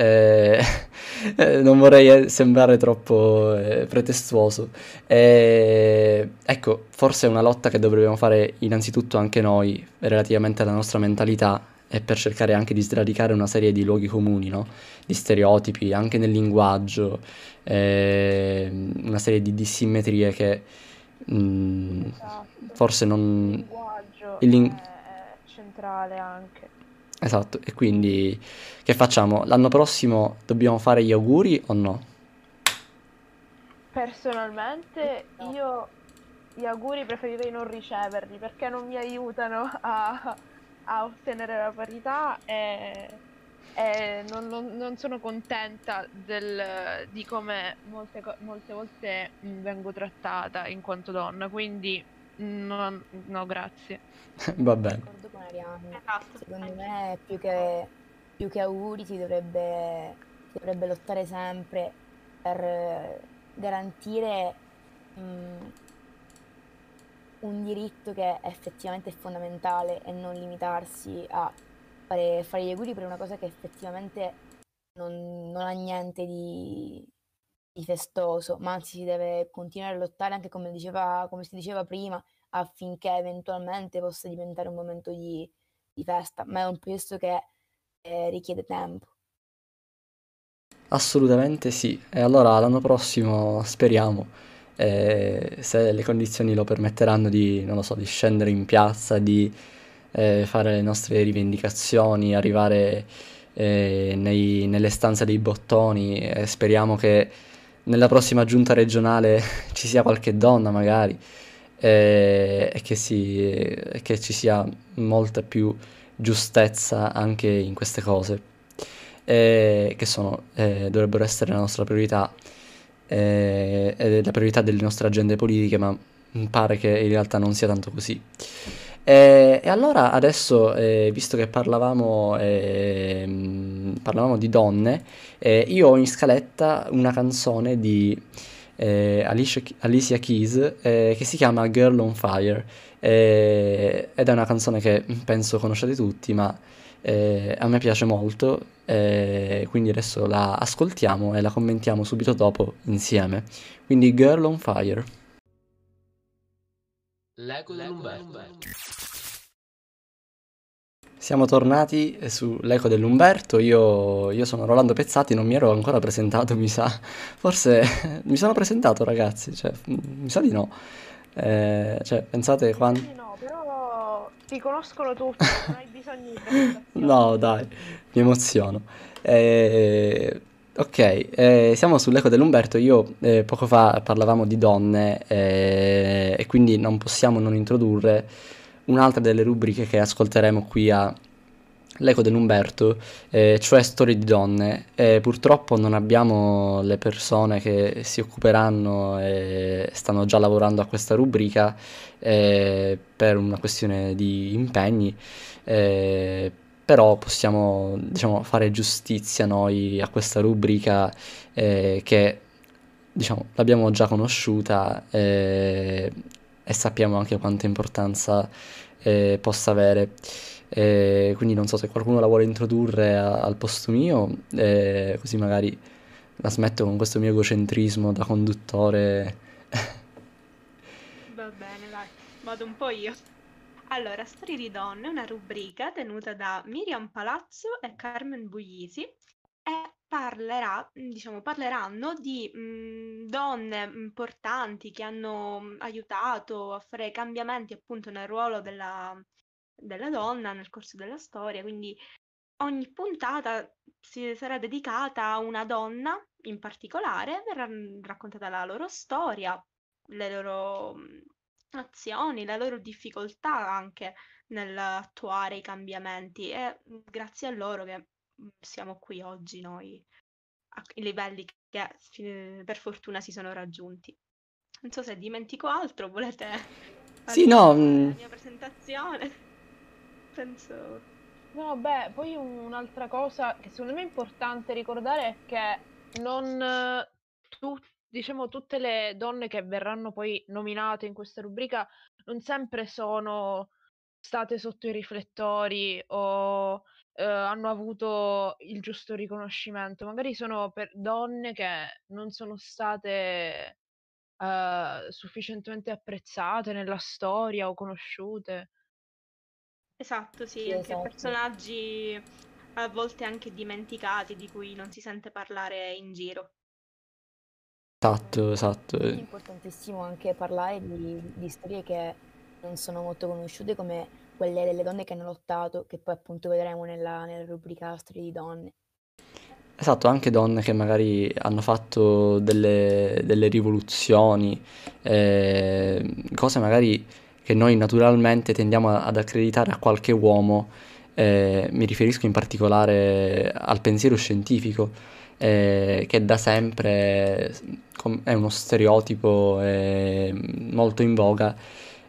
non vorrei sembrare troppo pretestuoso, ecco, forse è una lotta che dovremmo fare innanzitutto anche noi relativamente alla nostra mentalità, e per cercare anche di sradicare una serie di luoghi comuni, no? Di stereotipi, anche nel linguaggio, una serie di dissimmetrie che esatto. Forse non... Il linguaggio è centrale anche. Esatto, e quindi che facciamo? L'anno prossimo dobbiamo fare gli auguri o no? Personalmente no. Io gli auguri preferirei non riceverli, perché non mi aiutano a ottenere la parità e non sono contenta di come molte volte vengo trattata in quanto donna, quindi no grazie. Va bene. D'accordo con Arianna. Esatto. Secondo me più che auguri si dovrebbe lottare sempre per garantire un diritto che è effettivamente fondamentale e non limitarsi a fare gli auguri per una cosa che effettivamente non ha niente di festoso, ma anzi si deve continuare a lottare, anche come si diceva prima, affinché eventualmente possa diventare un momento di festa, ma è un processo che richiede tempo. Assolutamente sì, e allora l'anno prossimo speriamo, se le condizioni lo permetteranno, di scendere in piazza, di fare le nostre rivendicazioni, arrivare nelle stanze dei bottoni, e speriamo che nella prossima giunta regionale ci sia qualche donna magari, e che ci sia molta più giustezza anche in queste cose, che dovrebbero essere la nostra priorità, la priorità delle nostre agende politiche, ma pare che in realtà non sia tanto così. E allora adesso, visto che parlavamo di donne, io ho in scaletta una canzone di Alicia Keys che si chiama Girl on Fire, ed è una canzone che penso conosciate tutti, ma a me piace molto, quindi adesso la ascoltiamo e la commentiamo subito dopo insieme. Quindi Girl on Fire. L'Eco dell'Umberto. Siamo tornati su L'Eco dell'Umberto, io sono Rolando Pezzati, non mi ero ancora presentato, mi sa, forse mi sono presentato ragazzi, cioè mi sa di no, cioè pensate quanto... No, però ti conoscono tutti, non hai bisogno di presentazione. No dai, mi emoziono. Ok, siamo sull'Eco dell'Umberto, io poco fa parlavamo di donne e quindi non possiamo non introdurre un'altra delle rubriche che ascolteremo qui a L'Eco dell'Umberto, cioè Storie di Donne. Purtroppo non abbiamo le persone che si occuperanno e stanno già lavorando a questa rubrica per una questione di impegni, però possiamo, diciamo, fare giustizia noi a questa rubrica che, diciamo, l'abbiamo già conosciuta e sappiamo anche quanta importanza possa avere, quindi non so se qualcuno la vuole introdurre al posto mio, così magari la smetto con questo mio egocentrismo da conduttore. Va bene, vai, vado un po' io. Allora, Storie di Donne è una rubrica tenuta da Miriam Palazzo e Carmen Buglisi e parleranno di donne importanti che hanno aiutato a fare cambiamenti appunto nel ruolo della donna nel corso della storia, quindi ogni puntata sarà dedicata a una donna in particolare, verrà raccontata la loro storia, le loro azioni, la loro difficoltà anche nell'attuare i cambiamenti, e grazie a loro che siamo qui oggi noi, ai livelli che per fortuna si sono raggiunti. Non so se dimentico altro, volete fare la mia presentazione? Penso... No, beh, poi un'altra cosa che secondo me è importante ricordare è che non tutte le donne che verranno poi nominate in questa rubrica non sempre sono state sotto i riflettori o hanno avuto il giusto riconoscimento, magari sono per donne che non sono state sufficientemente apprezzate nella storia o conosciute. Esatto, sì, anche esatto. Personaggi a volte anche dimenticati, di cui non si sente parlare in giro. Esatto. È importantissimo anche parlare di storie che non sono molto conosciute, come quelle delle donne che hanno lottato, che poi appunto vedremo nella rubrica Storie di Donne. Esatto, anche donne che magari hanno fatto delle rivoluzioni, cose magari che noi naturalmente tendiamo ad accreditare a qualche uomo, mi riferisco in particolare al pensiero scientifico, che da sempre è uno stereotipo molto in voga,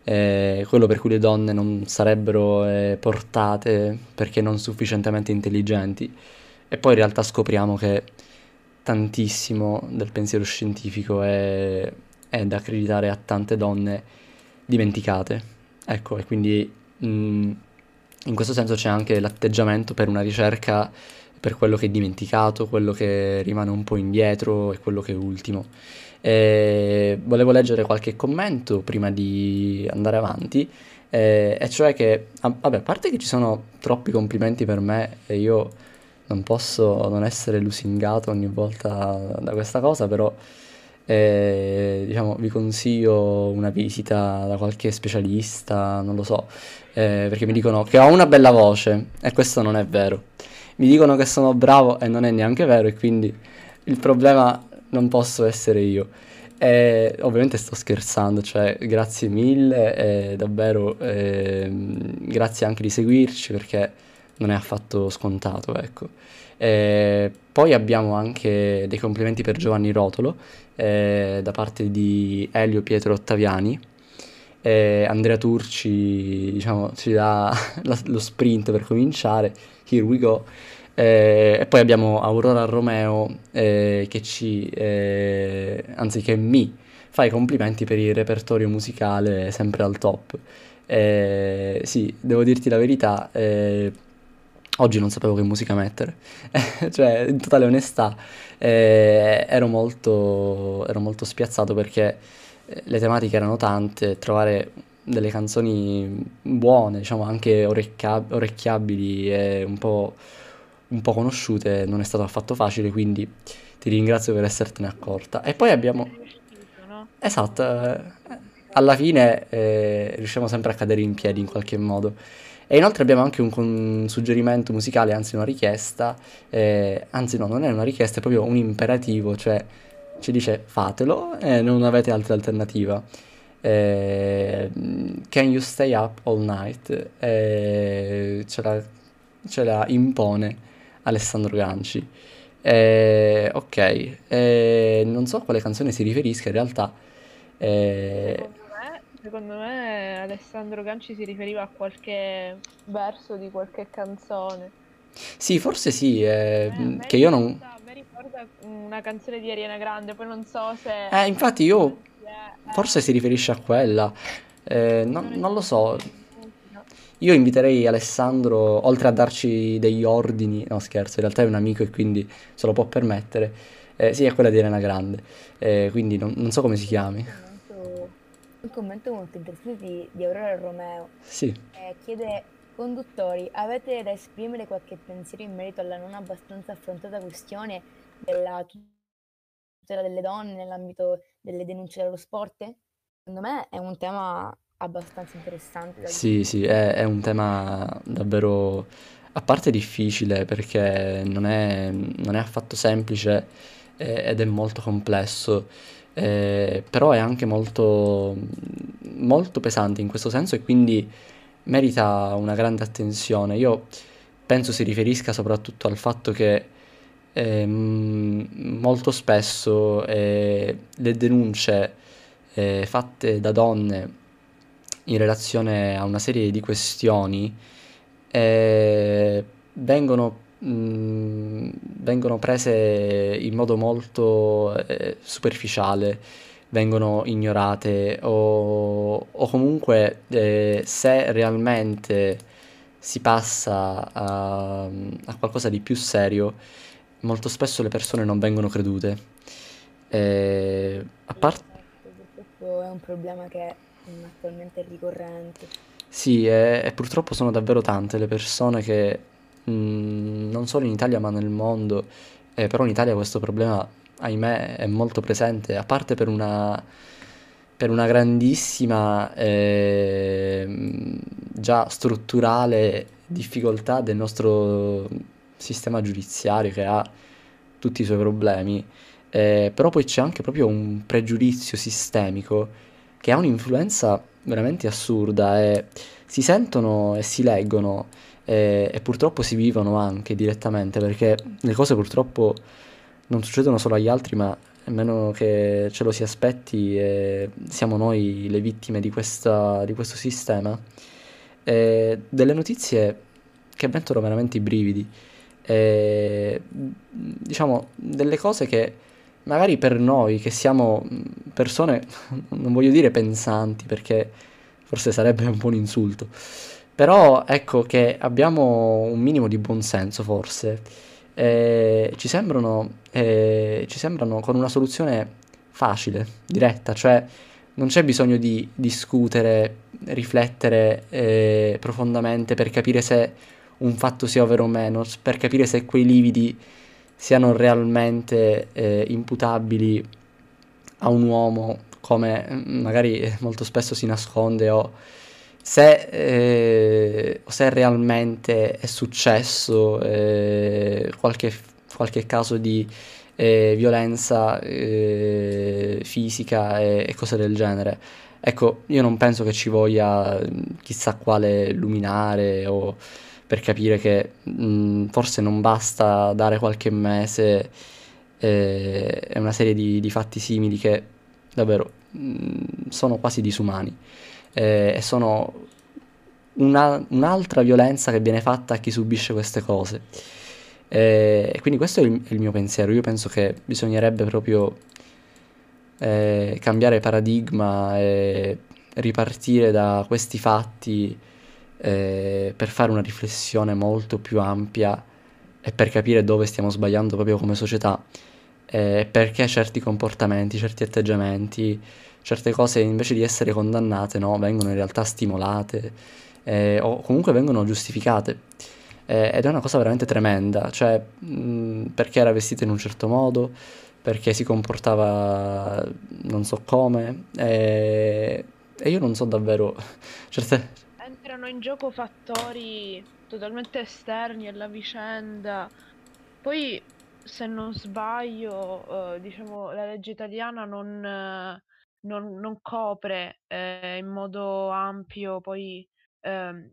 quello per cui le donne non sarebbero portate perché non sufficientemente intelligenti, e poi in realtà scopriamo che tantissimo del pensiero scientifico è da accreditare a tante donne dimenticate, ecco, e quindi in questo senso c'è anche l'atteggiamento per una ricerca per quello che è dimenticato, quello che rimane un po' indietro e quello che è ultimo. Volevo leggere qualche commento prima di andare avanti, e cioè che, a parte che ci sono troppi complimenti per me e io non posso non essere lusingato ogni volta da questa cosa, però diciamo vi consiglio una visita da qualche specialista, non lo so, perché mi dicono che ho una bella voce e questo non è vero, mi dicono che sono bravo e non è neanche vero, e quindi il problema non posso essere io. Ovviamente sto scherzando, cioè grazie mille, davvero grazie anche di seguirci perché non è affatto scontato, ecco. Poi abbiamo anche dei complimenti per Giovanni Rotolo da parte di Elio Pietro Ottaviani. Andrea Turci, diciamo, ci dà lo sprint per cominciare, here we go. E poi abbiamo Aurora Romeo che mi fa i complimenti per il repertorio musicale sempre al top. Sì, devo dirti la verità, Oggi non sapevo che musica mettere, cioè in totale onestà ero molto spiazzato perché le tematiche erano tante, trovare delle canzoni buone, diciamo anche orecchiabili e un po' conosciute non è stato affatto facile, quindi ti ringrazio per essertene accorta. E poi abbiamo... Esatto, alla fine riusciamo sempre a cadere in piedi in qualche modo. E inoltre abbiamo anche un suggerimento musicale, anzi una richiesta, anzi no, non è una richiesta, è proprio un imperativo, cioè ci dice fatelo, non avete altra alternativa. Can you stay up all night? Ce la impone Alessandro Ganci. Ok, non so a quale canzone si riferisca in realtà. Secondo me Alessandro Ganci si riferiva a qualche verso di qualche canzone. Sì, forse sì, che io non... Mi ricorda una canzone di Ariana Grande, poi non so se... infatti io... Forse si riferisce a quella, non lo so. Io inviterei Alessandro, oltre a darci degli ordini... No, scherzo, in realtà è un amico e quindi se lo può permettere. Sì, è quella di Ariana Grande, quindi non so come si chiami. Un commento molto interessante di Aurora Romeo. Sì. Chiede: conduttori, avete da esprimere qualche pensiero in merito alla non abbastanza affrontata questione della tutela delle donne nell'ambito delle denunce dello sport? Secondo me è un tema abbastanza interessante. Sì, è un tema davvero a parte difficile, perché non è affatto semplice ed è molto complesso. Però è anche molto, molto pesante in questo senso e quindi merita una grande attenzione. Io penso si riferisca soprattutto al fatto che molto spesso le denunce fatte da donne in relazione a una serie di questioni vengono prese in modo molto superficiale, vengono ignorate o comunque se realmente si passa a qualcosa di più serio, molto spesso le persone non vengono credute. A parte... Purtroppo è un problema che attualmente è ricorrente. Sì, e purtroppo sono davvero tante le persone che... non solo in Italia ma nel mondo, però in Italia questo problema ahimè è molto presente, a parte per una grandissima già strutturale difficoltà del nostro sistema giudiziario che ha tutti i suoi problemi, però poi c'è anche proprio un pregiudizio sistemico che ha un'influenza veramente assurda e si sentono e si leggono e purtroppo si vivono anche direttamente, perché le cose purtroppo non succedono solo agli altri, ma a meno che ce lo si aspetti siamo noi le vittime di questo sistema. Delle notizie che mettono veramente i brividi, diciamo delle cose che magari per noi che siamo persone, non voglio dire pensanti perché forse sarebbe un po' un insulto, però ecco che abbiamo un minimo di buonsenso forse, ci sembrano con una soluzione facile, diretta, cioè non c'è bisogno di discutere, riflettere profondamente per capire se un fatto sia ovvero o meno, per capire se quei lividi siano realmente imputabili a un uomo come magari molto spesso si nasconde o... Se realmente è successo qualche caso di violenza fisica e cose del genere. Ecco, io non penso che ci voglia chissà quale luminare o per capire che forse non basta dare qualche mese e una serie di fatti simili che davvero sono quasi disumani. Sono un'altra violenza che viene fatta a chi subisce queste cose, quindi questo è il mio pensiero. Io penso che bisognerebbe proprio cambiare paradigma e ripartire da questi fatti per fare una riflessione molto più ampia e per capire dove stiamo sbagliando proprio come società, perché certi comportamenti, certi atteggiamenti, certe cose invece di essere condannate, no, vengono in realtà stimolate, o comunque vengono giustificate, ed è una cosa veramente tremenda, cioè perché era vestita in un certo modo, perché si comportava non so come, e io non so davvero, certe... Entrano in gioco fattori totalmente esterni alla vicenda. Poi, se non sbaglio, diciamo la legge italiana non copre in modo ampio poi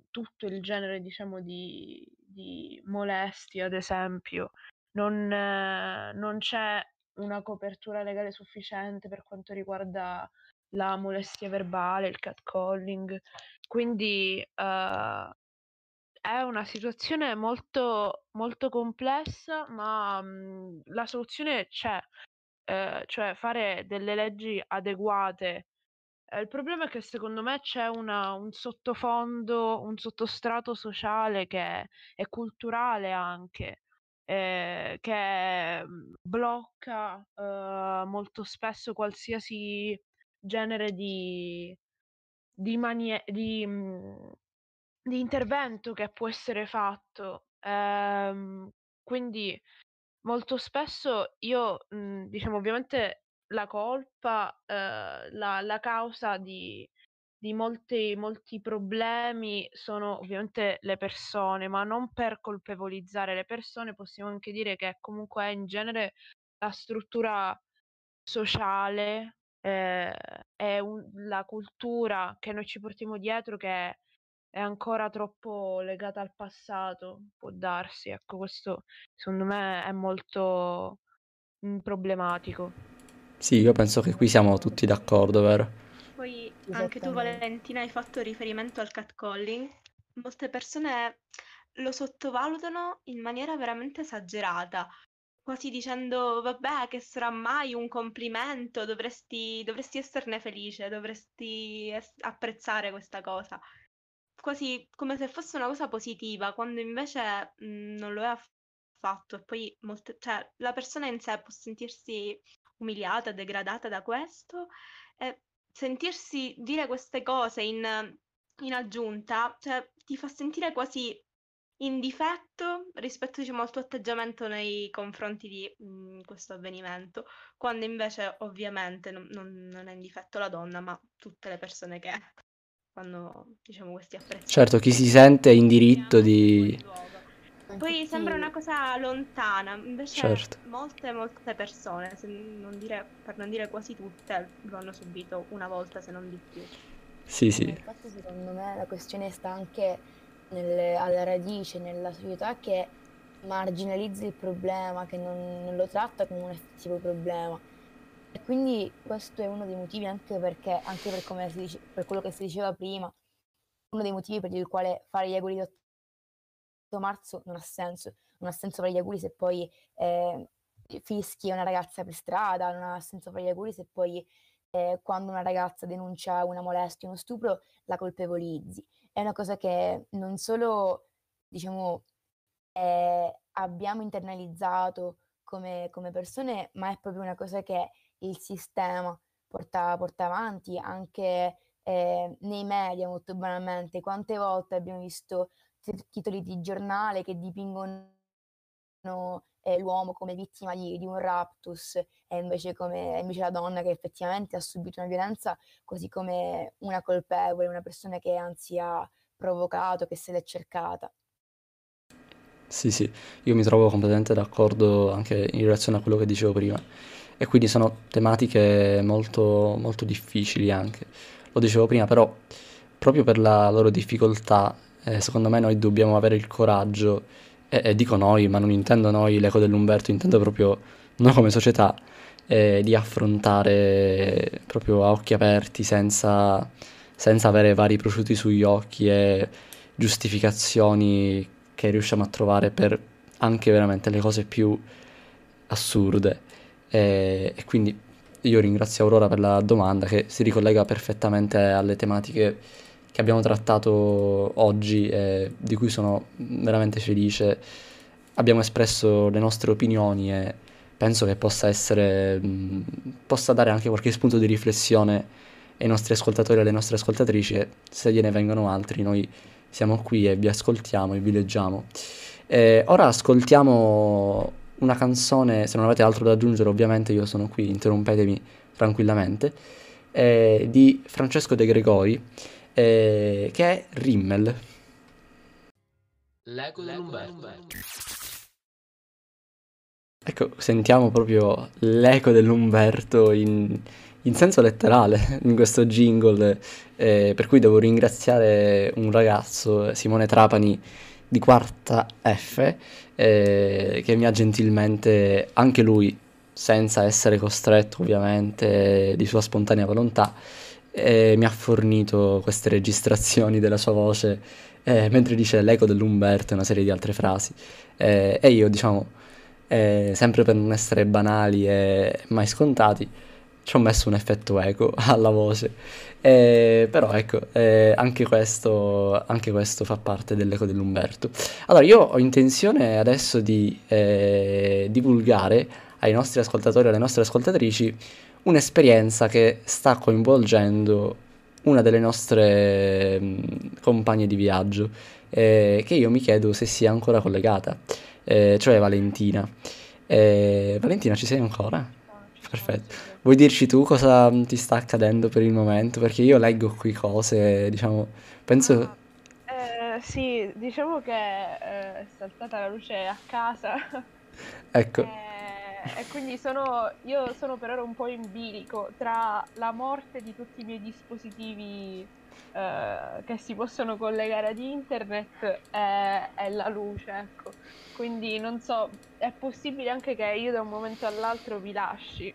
tutto il genere, diciamo, di molestie, ad esempio. Non c'è una copertura legale sufficiente per quanto riguarda la molestia verbale, il catcalling, quindi è una situazione molto, molto complessa, ma la soluzione c'è, cioè fare delle leggi adeguate. Il problema è che secondo me c'è un sottofondo, un sottostrato sociale che è culturale anche, che blocca molto spesso qualsiasi genere di intervento che può essere fatto, quindi molto spesso io diciamo, ovviamente la colpa, la causa di molti problemi sono ovviamente le persone, ma non per colpevolizzare le persone possiamo anche dire che comunque è in genere la struttura sociale, è la cultura che noi ci portiamo dietro, che è ancora troppo legata al passato, può darsi, ecco, questo secondo me è molto problematico. Sì, io penso che qui siamo tutti d'accordo, vero? Poi anche tu, Valentina, hai fatto riferimento al catcalling. Molte persone lo sottovalutano in maniera veramente esagerata, quasi dicendo, vabbè, che sarà mai un complimento, dovresti esserne felice, dovresti apprezzare questa cosa, quasi come se fosse una cosa positiva, quando invece non lo è affatto. E poi cioè, la persona in sé può sentirsi umiliata, degradata da questo, e sentirsi dire queste cose in aggiunta, cioè, ti fa sentire quasi in difetto rispetto, diciamo, al tuo atteggiamento nei confronti di questo avvenimento, quando invece ovviamente non è in difetto la donna, ma tutte le persone che fanno, diciamo, questi apprezzamenti. Certo, chi si sente in diritto di... Poi sembra una cosa lontana, invece certo, molte persone, per non dire quasi tutte, lo hanno subito una volta, se non di più. Sì, sì. Infatti secondo me la questione sta anche alla radice, nella società che marginalizza il problema, che non lo tratta come un effettivo problema, e quindi questo è uno dei motivi anche perché, anche per come si dice, per quello che si diceva prima, uno dei motivi per il quale fare gli auguri d'8 marzo non ha senso fare gli auguri se poi fischi una ragazza per strada, non ha senso fare gli auguri se poi quando una ragazza denuncia una molestia, uno stupro, la colpevolizzi. È una cosa che non solo, diciamo, abbiamo internalizzato come persone, ma è proprio una cosa che il sistema porta avanti anche nei media, molto banalmente. Quante volte abbiamo visto titoli di giornale che dipingono l'uomo come vittima di un raptus e invece la donna che effettivamente ha subito una violenza, così come una colpevole, una persona che anzi ha provocato, che se l'è cercata. Sì, io mi trovo completamente d'accordo anche in relazione a quello che dicevo prima, e quindi sono tematiche molto, molto difficili anche, lo dicevo prima, però proprio per la loro difficoltà secondo me noi dobbiamo avere il coraggio, e dico noi, ma non intendo noi l'Eco dell'Umberto, intendo proprio noi come società, di affrontare proprio a occhi aperti, senza avere vari prosciutti sugli occhi e giustificazioni che riusciamo a trovare per anche veramente le cose più assurde. E quindi io ringrazio Aurora per la domanda, che si ricollega perfettamente alle tematiche che abbiamo trattato oggi e di cui sono veramente felice. Abbiamo espresso le nostre opinioni e penso che possa dare anche qualche spunto di riflessione ai nostri ascoltatori e alle nostre ascoltatrici, e se gliene vengono altri noi siamo qui e vi ascoltiamo e vi leggiamo. Ora ascoltiamo una canzone, se non avete altro da aggiungere ovviamente io sono qui, interrompetemi tranquillamente, di Francesco De Gregori, che è Rimmel. L'Eco dell'Umberto. Ecco, sentiamo proprio l'eco dell'Umberto in senso letterale in questo jingle, per cui devo ringraziare un ragazzo, Simone Trapani di Quarta F, che mi ha gentilmente, anche lui senza essere costretto ovviamente, di sua spontanea volontà, mi ha fornito queste registrazioni della sua voce mentre dice l'eco dell'Umberto e una serie di altre frasi, e io sempre per non essere banali e mai scontati ci ho messo un effetto eco alla voce, però ecco, anche questo fa parte dell'eco dell'Umberto. Allora io ho intenzione adesso di divulgare ai nostri ascoltatori e alle nostre ascoltatrici un'esperienza che sta coinvolgendo una delle nostre compagne di viaggio, che io mi chiedo se sia ancora collegata, cioè Valentina. Valentina, ci sei ancora? Perfetto. Vuoi dirci tu cosa ti sta accadendo per il momento? Perché io leggo qui cose, diciamo, penso... sì, diciamo che è saltata la luce a casa. Ecco. E quindi io sono per ora un po' in bilico tra la morte di tutti i miei dispositivi che si possono collegare ad internet e la luce, ecco. Quindi non so, è possibile anche che io da un momento all'altro vi lasci,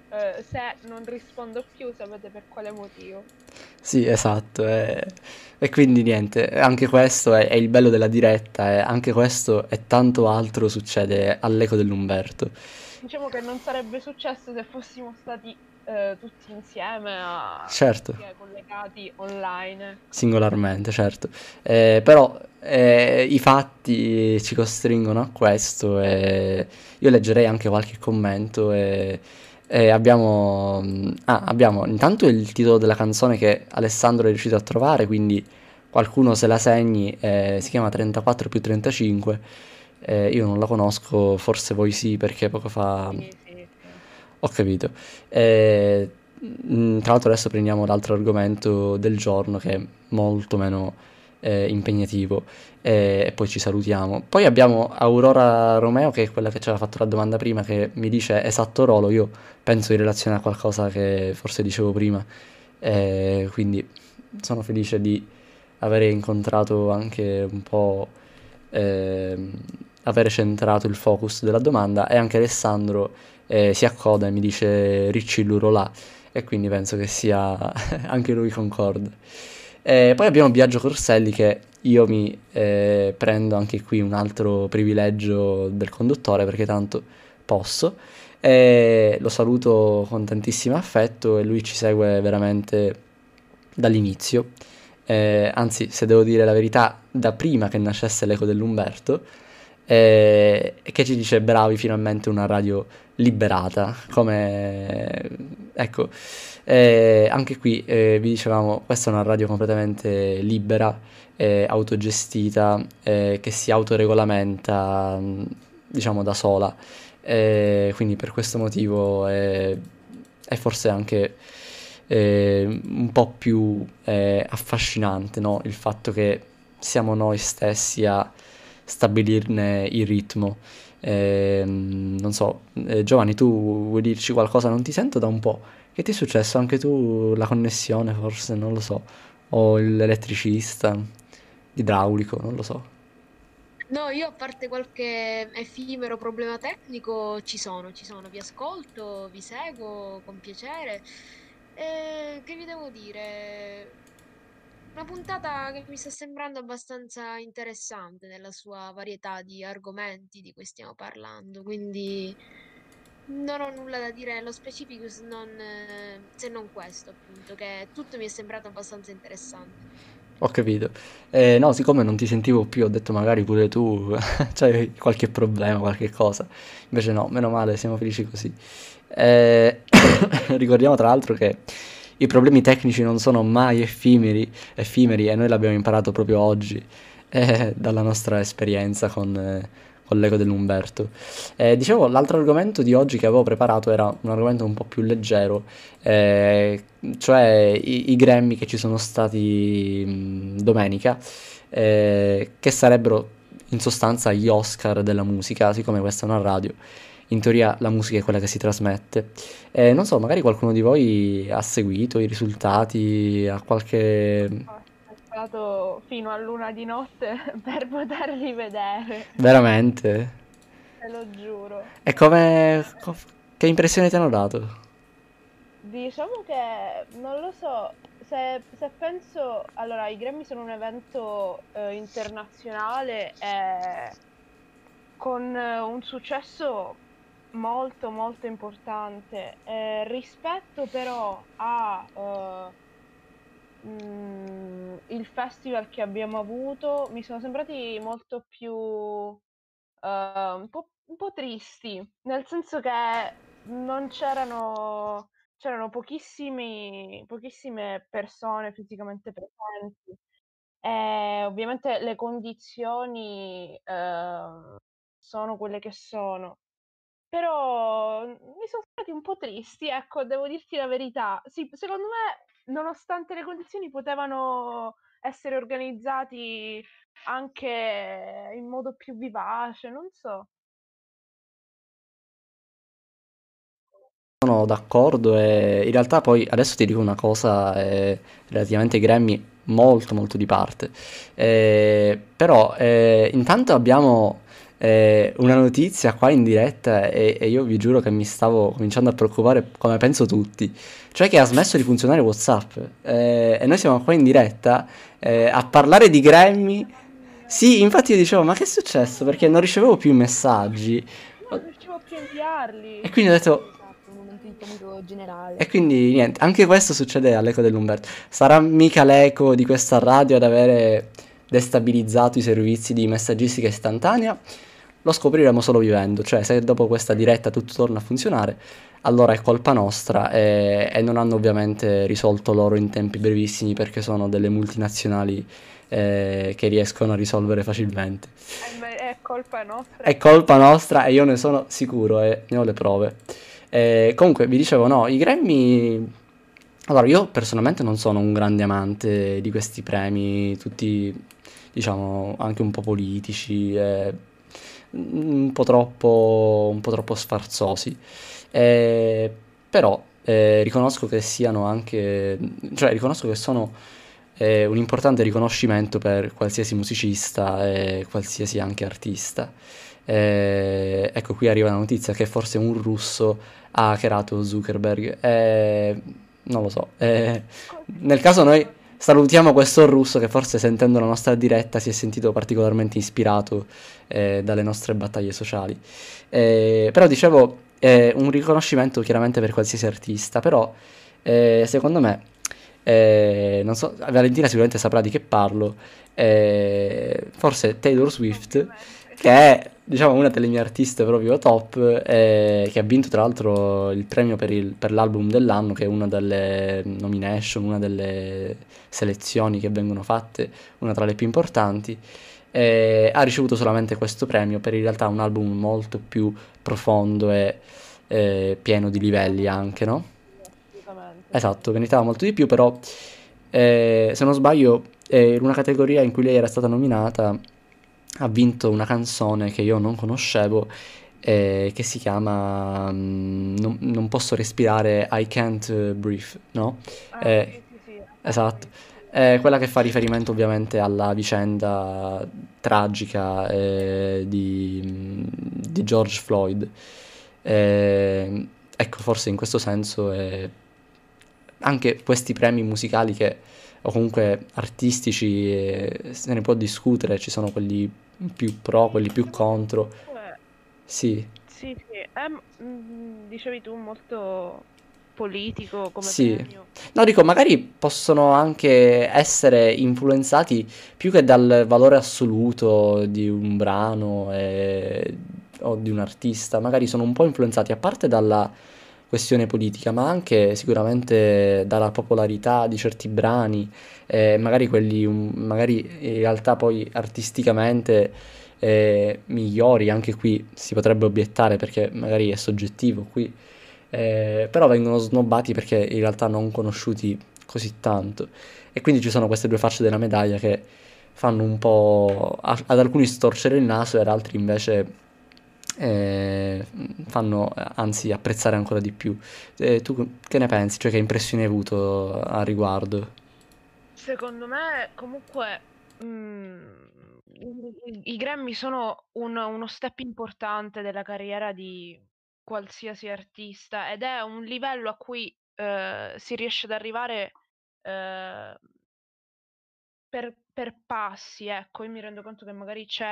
se non rispondo più sapete per quale motivo. Sì, esatto, e quindi niente, anche questo è il bello della diretta, anche questo e tanto altro succede all'Eco dell'Umberto. Diciamo che non sarebbe successo se fossimo stati tutti insieme certo. Collegati online singolarmente, certo, però i fatti ci costringono a questo, e io leggerei anche qualche commento, e abbiamo intanto il titolo della canzone che Alessandro è riuscito a trovare, quindi qualcuno se la segni, si chiama 34 più 35. Io non la conosco, forse voi sì, perché poco fa... Sì. Ho capito. Tra l'altro adesso prendiamo l'altro argomento del giorno, che è molto meno impegnativo, e poi ci salutiamo. Poi abbiamo Aurora Romeo, che è quella che ci aveva fatto la domanda prima, che mi dice esatto Rolo, io penso in relazione a qualcosa che forse dicevo prima, quindi sono felice di avere incontrato anche un po'... avere centrato il focus della domanda, e anche Alessandro si accoda e mi dice Ricci Lurolà, e quindi penso che sia anche lui concorda. Poi abbiamo Biagio Corselli, che io mi prendo anche qui un altro privilegio del conduttore, perché tanto posso, lo saluto con tantissimo affetto, e lui ci segue veramente dall'inizio. Anzi, se devo dire la verità, da prima che nascesse l'Eco dell'Umberto, che ci dice bravi, finalmente una radio liberata, come ecco, anche qui vi dicevamo, questa è una radio completamente libera, autogestita, che si autoregolamenta, diciamo, da sola, quindi per questo motivo è forse anche un po' più affascinante, no? Il fatto che siamo noi stessi a stabilirne il ritmo. Non so, Giovanni, tu vuoi dirci qualcosa? Non ti sento da un po'. Che ti è successo? Anche tu la connessione, forse, non lo so, o l'elettricista, l'idraulico, non lo so. No, io a parte qualche effimero problema tecnico ci sono, vi ascolto, vi seguo con piacere. Che vi devo dire? Una puntata che mi sta sembrando abbastanza interessante nella sua varietà di argomenti di cui stiamo parlando, quindi non ho nulla da dire nello specifico, se non questo, appunto, che tutto mi è sembrato abbastanza interessante. Ho capito. No, siccome non ti sentivo più, ho detto magari pure tu c'hai qualche problema, qualche cosa. Invece no, meno male, siamo felici così. Ricordiamo tra l'altro che i problemi tecnici non sono mai effimeri e noi l'abbiamo imparato proprio oggi dalla nostra esperienza con l'Eco dell'Umberto. Dicevo, l'altro argomento di oggi che avevo preparato era un argomento un po' più leggero, cioè i Grammy che ci sono stati domenica, che sarebbero in sostanza gli Oscar della musica, siccome questa è una radio. In teoria la musica è quella che si trasmette. Non so, magari qualcuno di voi ha seguito i risultati, ha qualche... Ho aspettato fino all'1 di notte per poterli vedere. Veramente? Te lo giuro. E come... che impressione ti hanno dato? Diciamo che, non lo so, se penso... Allora, i Grammy sono un evento internazionale con un successo molto molto importante, rispetto però a il festival che abbiamo avuto, mi sono sembrati molto più un po' tristi, nel senso che non c'erano pochissime persone fisicamente presenti, e ovviamente le condizioni sono quelle che sono. Però mi sono stati un po' tristi, ecco, devo dirti la verità. Sì, secondo me, nonostante le condizioni, potevano essere organizzati anche in modo più vivace, non so. Sono d'accordo, e in realtà poi adesso ti dico una cosa relativamente ai Grammy, molto molto di parte, però intanto abbiamo una notizia qua in diretta e io vi giuro che mi stavo cominciando a preoccupare, come penso tutti, cioè che ha smesso di funzionare WhatsApp, e noi siamo qua in diretta a parlare di Grammy. Sì, infatti io dicevo, ma che è successo? Perché non ricevevo più messaggi, non riuscivo più a inviarli, e quindi ho detto... generale. E quindi niente, anche questo succede all'Eco dell'Umberto. Sarà mica l'eco di questa radio ad avere destabilizzato i servizi di messaggistica istantanea? Lo scopriremo solo vivendo, cioè se dopo questa diretta tutto torna a funzionare, allora è colpa nostra, e non hanno ovviamente risolto loro in tempi brevissimi, perché sono delle multinazionali che riescono a risolvere facilmente. È colpa nostra. È colpa nostra, e io ne sono sicuro e ne ho le prove. Comunque vi dicevo, no, i Grammy, allora io personalmente non sono un grande amante di questi premi, tutti diciamo anche un po' politici, un po' troppo sfarzosi, però riconosco che siano anche, cioè riconosco che sono un importante riconoscimento per qualsiasi musicista e qualsiasi anche artista. Ecco, qui arriva la notizia che forse un russo ha hackerato Zuckerberg, non lo so, nel caso noi salutiamo questo russo che forse, sentendo la nostra diretta, si è sentito particolarmente ispirato dalle nostre battaglie sociali, però dicevo, un riconoscimento chiaramente per qualsiasi artista, però secondo me, non so, Valentina sicuramente saprà di che parlo, forse Taylor Swift, che è, diciamo, una delle mie artiste proprio top, che ha vinto tra l'altro il premio per l'album dell'anno, che è una delle nomination, una delle selezioni che vengono fatte, una tra le più importanti, ha ricevuto solamente questo premio per in realtà un album molto più profondo e pieno di livelli anche, no? Esatto, meritava molto di più, però se non sbaglio, in una categoria in cui lei era stata nominata, ha vinto una canzone che io non conoscevo, che si chiama Non posso respirare, I Can't Breathe, no? Sì. Esatto, quella che fa riferimento ovviamente alla vicenda tragica di George Floyd, ecco, forse in questo senso anche questi premi musicali che, o comunque artistici, se ne può discutere, ci sono quelli più pro, quelli più contro. Sì. Dicevi tu, molto politico come premio. No, dico, magari possono anche essere influenzati più che dal valore assoluto di un brano o di un artista, magari sono un po' influenzati a parte dalla questione politica, ma anche sicuramente dalla popolarità di certi brani, magari quelli magari in realtà poi artisticamente migliori, anche qui si potrebbe obiettare perché magari è soggettivo qui. Però vengono snobbati perché in realtà non conosciuti così tanto, e quindi ci sono queste due facce della medaglia che fanno un po' ad alcuni storcere il naso e ad altri invece fanno anzi apprezzare ancora di più. Tu che ne pensi? Cioè, che impressione hai avuto a riguardo? Secondo me comunque i Grammy sono uno step importante della carriera di qualsiasi artista, ed è un livello a cui si riesce ad arrivare per passi, ecco. Io mi rendo conto che magari ci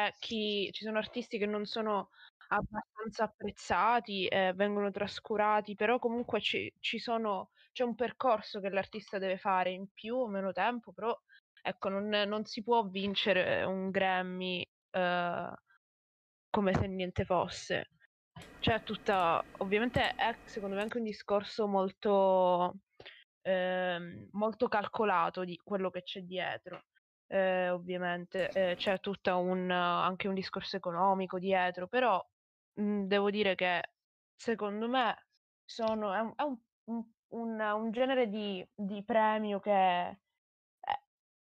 sono artisti che non sono abbastanza apprezzati, vengono trascurati, però comunque c'è un percorso che l'artista deve fare in più o meno tempo, però ecco, non si può vincere un Grammy come se niente fosse. Cioè, ovviamente è secondo me anche un discorso molto, molto calcolato di quello che c'è dietro. Ovviamente c'è anche un discorso economico dietro, però devo dire che secondo me è un genere di premio che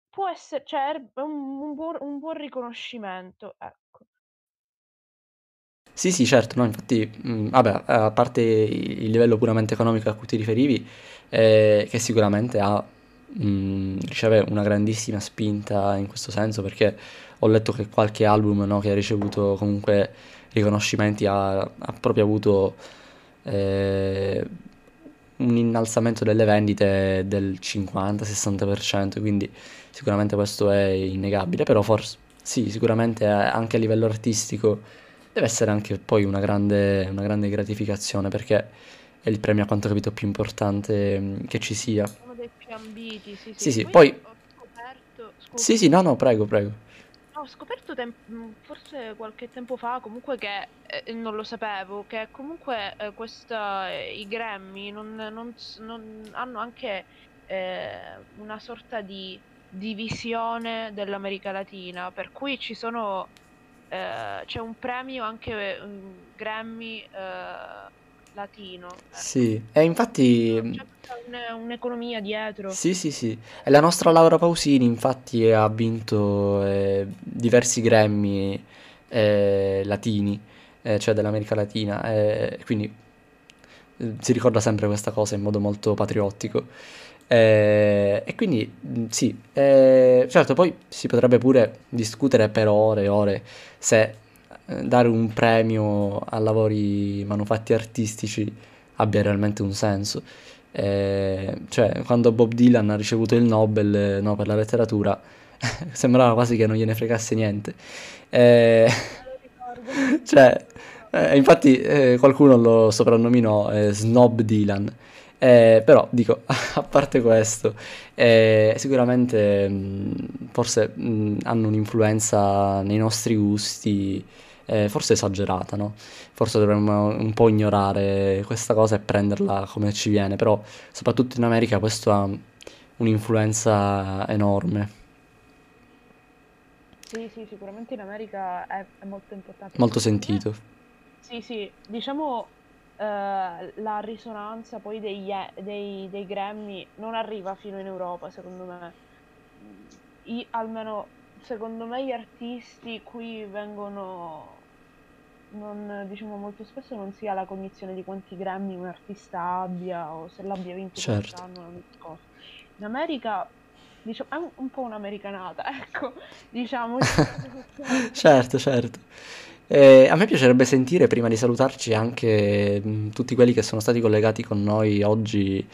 può essere, cioè, è un buon riconoscimento, ecco. Sì, certo, no, infatti, vabbè, a parte il livello puramente economico a cui ti riferivi, che sicuramente riceve una grandissima spinta in questo senso, perché ho letto che qualche album, no, che ha ricevuto comunque riconoscimenti ha proprio avuto un innalzamento delle vendite del 50-60%, quindi sicuramente questo è innegabile, però sì, sicuramente anche a livello artistico deve essere anche poi una grande gratificazione, perché è il premio, a quanto ho capito, più importante che ci sia. Uno dei più ambiti, sì. Poi ho scoperto... Sì, no, prego. No, ho scoperto forse qualche tempo fa, comunque, che non lo sapevo, che comunque i Grammy non hanno anche una sorta di divisione dell'America Latina, per cui ci sono... c'è un premio anche un Grammy latino. Sì, e infatti c'è un'economia dietro. Sì. E la nostra Laura Pausini infatti ha vinto diversi Grammy latini, cioè dell'America Latina, quindi si ricorda sempre questa cosa in modo molto patriottico. E quindi sì, certo, poi si potrebbe pure discutere per ore e ore se dare un premio a lavori manufatti artistici abbia realmente un senso, cioè quando Bob Dylan ha ricevuto il Nobel, no, per la letteratura sembrava quasi che non gliene fregasse niente, cioè, infatti qualcuno lo soprannominò Snob Dylan. Però dico, a parte questo, sicuramente forse hanno un'influenza nei nostri gusti, forse esagerata, no? Forse dovremmo un po' ignorare questa cosa e prenderla come ci viene, però soprattutto in America questo ha un'influenza enorme. Sì, sicuramente in America è molto importante. Molto sentito. Sì, diciamo... la risonanza poi dei Grammy non arriva fino in Europa, secondo me. Almeno secondo me gli artisti qui diciamo molto spesso non si ha la cognizione di quanti Grammy un artista abbia o se l'abbia vinto, certo, quest'anno. In America, diciamo, è un po' un'americanata, ecco, diciamo. certo. A me piacerebbe sentire, prima di salutarci, anche tutti quelli che sono stati collegati con noi oggi,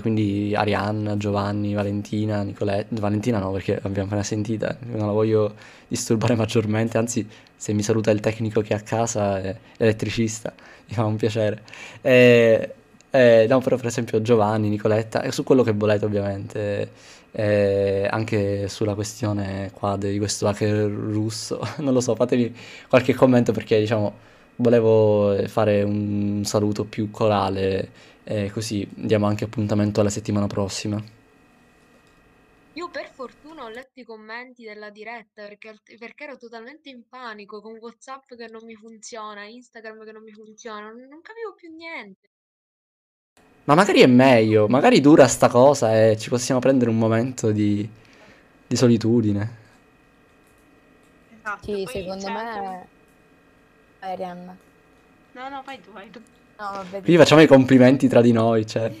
quindi Arianna, Giovanni, Valentina, Nicoletta. Valentina no, perché l'abbiamo appena sentita, non la voglio disturbare maggiormente, anzi, se mi saluta il tecnico che è a casa, l'elettricista, mi fa un piacere. No, però per esempio Giovanni, Nicoletta, e su quello che volete ovviamente, anche sulla questione qua di questo hacker russo, non lo so, fatemi qualche commento perché diciamo volevo fare un saluto più corale, così diamo anche appuntamento alla settimana prossima. Io per fortuna ho letto i commenti della diretta perché ero totalmente in panico con WhatsApp che non mi funziona, Instagram che non mi funziona, non capivo più niente. Ma magari è meglio, magari dura sta cosa e ci possiamo prendere un momento di solitudine. Esatto, sì, secondo me è... Arianna. No, vai tu. No, vabbè, qui facciamo i complimenti tra di noi, cioè.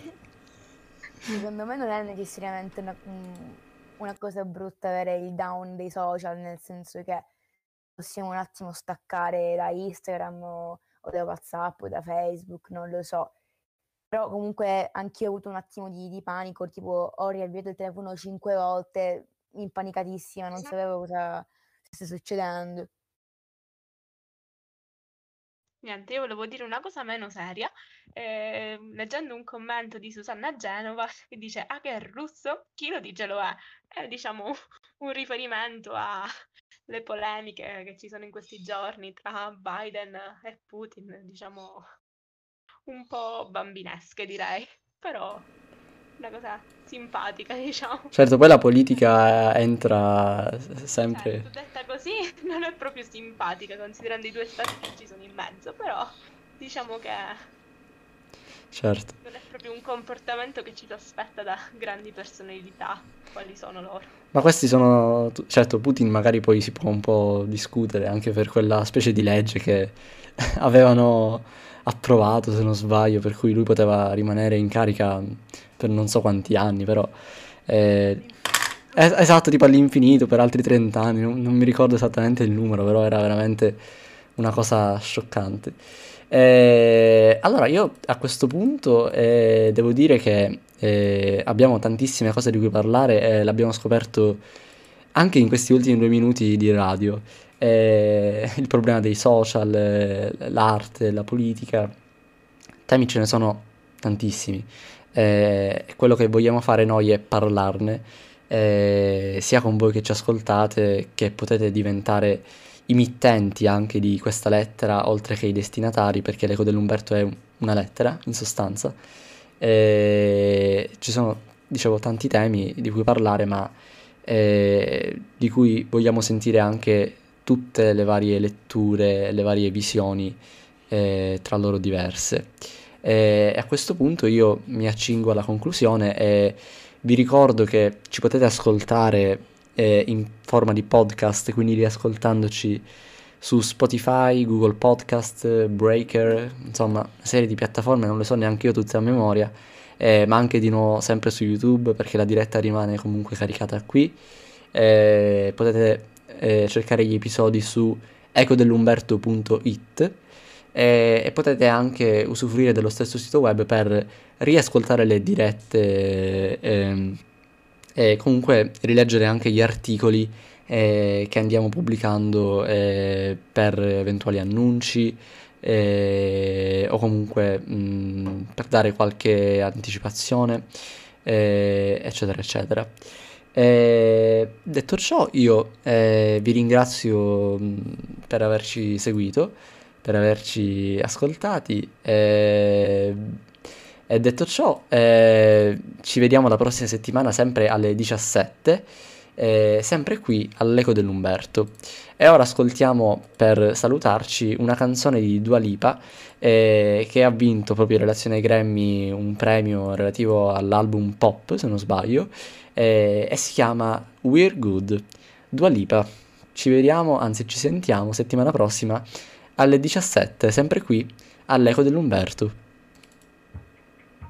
Secondo me non è necessariamente una cosa brutta avere il down dei social, nel senso che possiamo un attimo staccare da Instagram o da WhatsApp o da Facebook, non lo so. Però comunque anch'io ho avuto un attimo di panico, tipo ho riavviato il telefono 5 volte, impanicatissima, non sapevo cosa stesse succedendo. Niente, io volevo dire una cosa meno seria, leggendo un commento di Susanna Genova che dice ah che è russo, chi lo dice lo è, è diciamo un riferimento alle polemiche che ci sono in questi giorni tra Biden e Putin, diciamo... un po' bambinesche direi, però una cosa simpatica diciamo. Certo, poi la politica entra sempre... Certo, detta così non è proprio simpatica, considerando i due stati che ci sono in mezzo, però diciamo che... Certo. Non è proprio un comportamento che ci si aspetta da grandi personalità, quali sono loro. Ma questi sono... Certo, Putin magari poi si può un po' discutere anche per quella specie di legge che avevano... approvato se non sbaglio, per cui lui poteva rimanere in carica per non so quanti anni, però esatto, tipo all'infinito per altri 30 anni, non mi ricordo esattamente il numero, però era veramente una cosa scioccante. Allora io a questo punto devo dire che abbiamo tantissime cose di cui parlare, l'abbiamo scoperto anche in questi ultimi 2 minuti di radio. Il problema dei social, l'arte, la politica, temi ce ne sono tantissimi. Quello che vogliamo fare noi è parlarne, sia con voi che ci ascoltate, che potete diventare i mittenti anche di questa lettera, oltre che i destinatari, perché l'Eco dell'Umberto è una lettera, in sostanza. Ci sono, dicevo, tanti temi di cui parlare, ma di cui vogliamo sentire anche tutte le varie letture, le varie visioni tra loro diverse. E a questo punto io mi accingo alla conclusione e vi ricordo che ci potete ascoltare in forma di podcast, quindi riascoltandoci su Spotify, Google Podcast, Breaker, insomma una serie di piattaforme, non le so neanche io tutte a memoria, ma anche di nuovo sempre su YouTube, perché la diretta rimane comunque caricata qui. Potete cercare gli episodi su ecodellumberto.it e potete anche usufruire dello stesso sito web per riascoltare le dirette e comunque rileggere anche gli articoli che andiamo pubblicando per eventuali annunci o comunque per dare qualche anticipazione eccetera eccetera. Detto ciò, io vi ringrazio per averci seguito, per averci ascoltati e detto ciò ci vediamo la prossima settimana sempre alle 17, sempre qui all'Eco dell'Umberto. E ora ascoltiamo, per salutarci, una canzone di Dua Lipa che ha vinto proprio in relazione ai Grammy un premio relativo all'album pop, se non sbaglio, e si chiama We're Good, Dua Lipa. Ci vediamo, anzi ci sentiamo settimana prossima alle 17, sempre qui all'Eco dell'Umberto.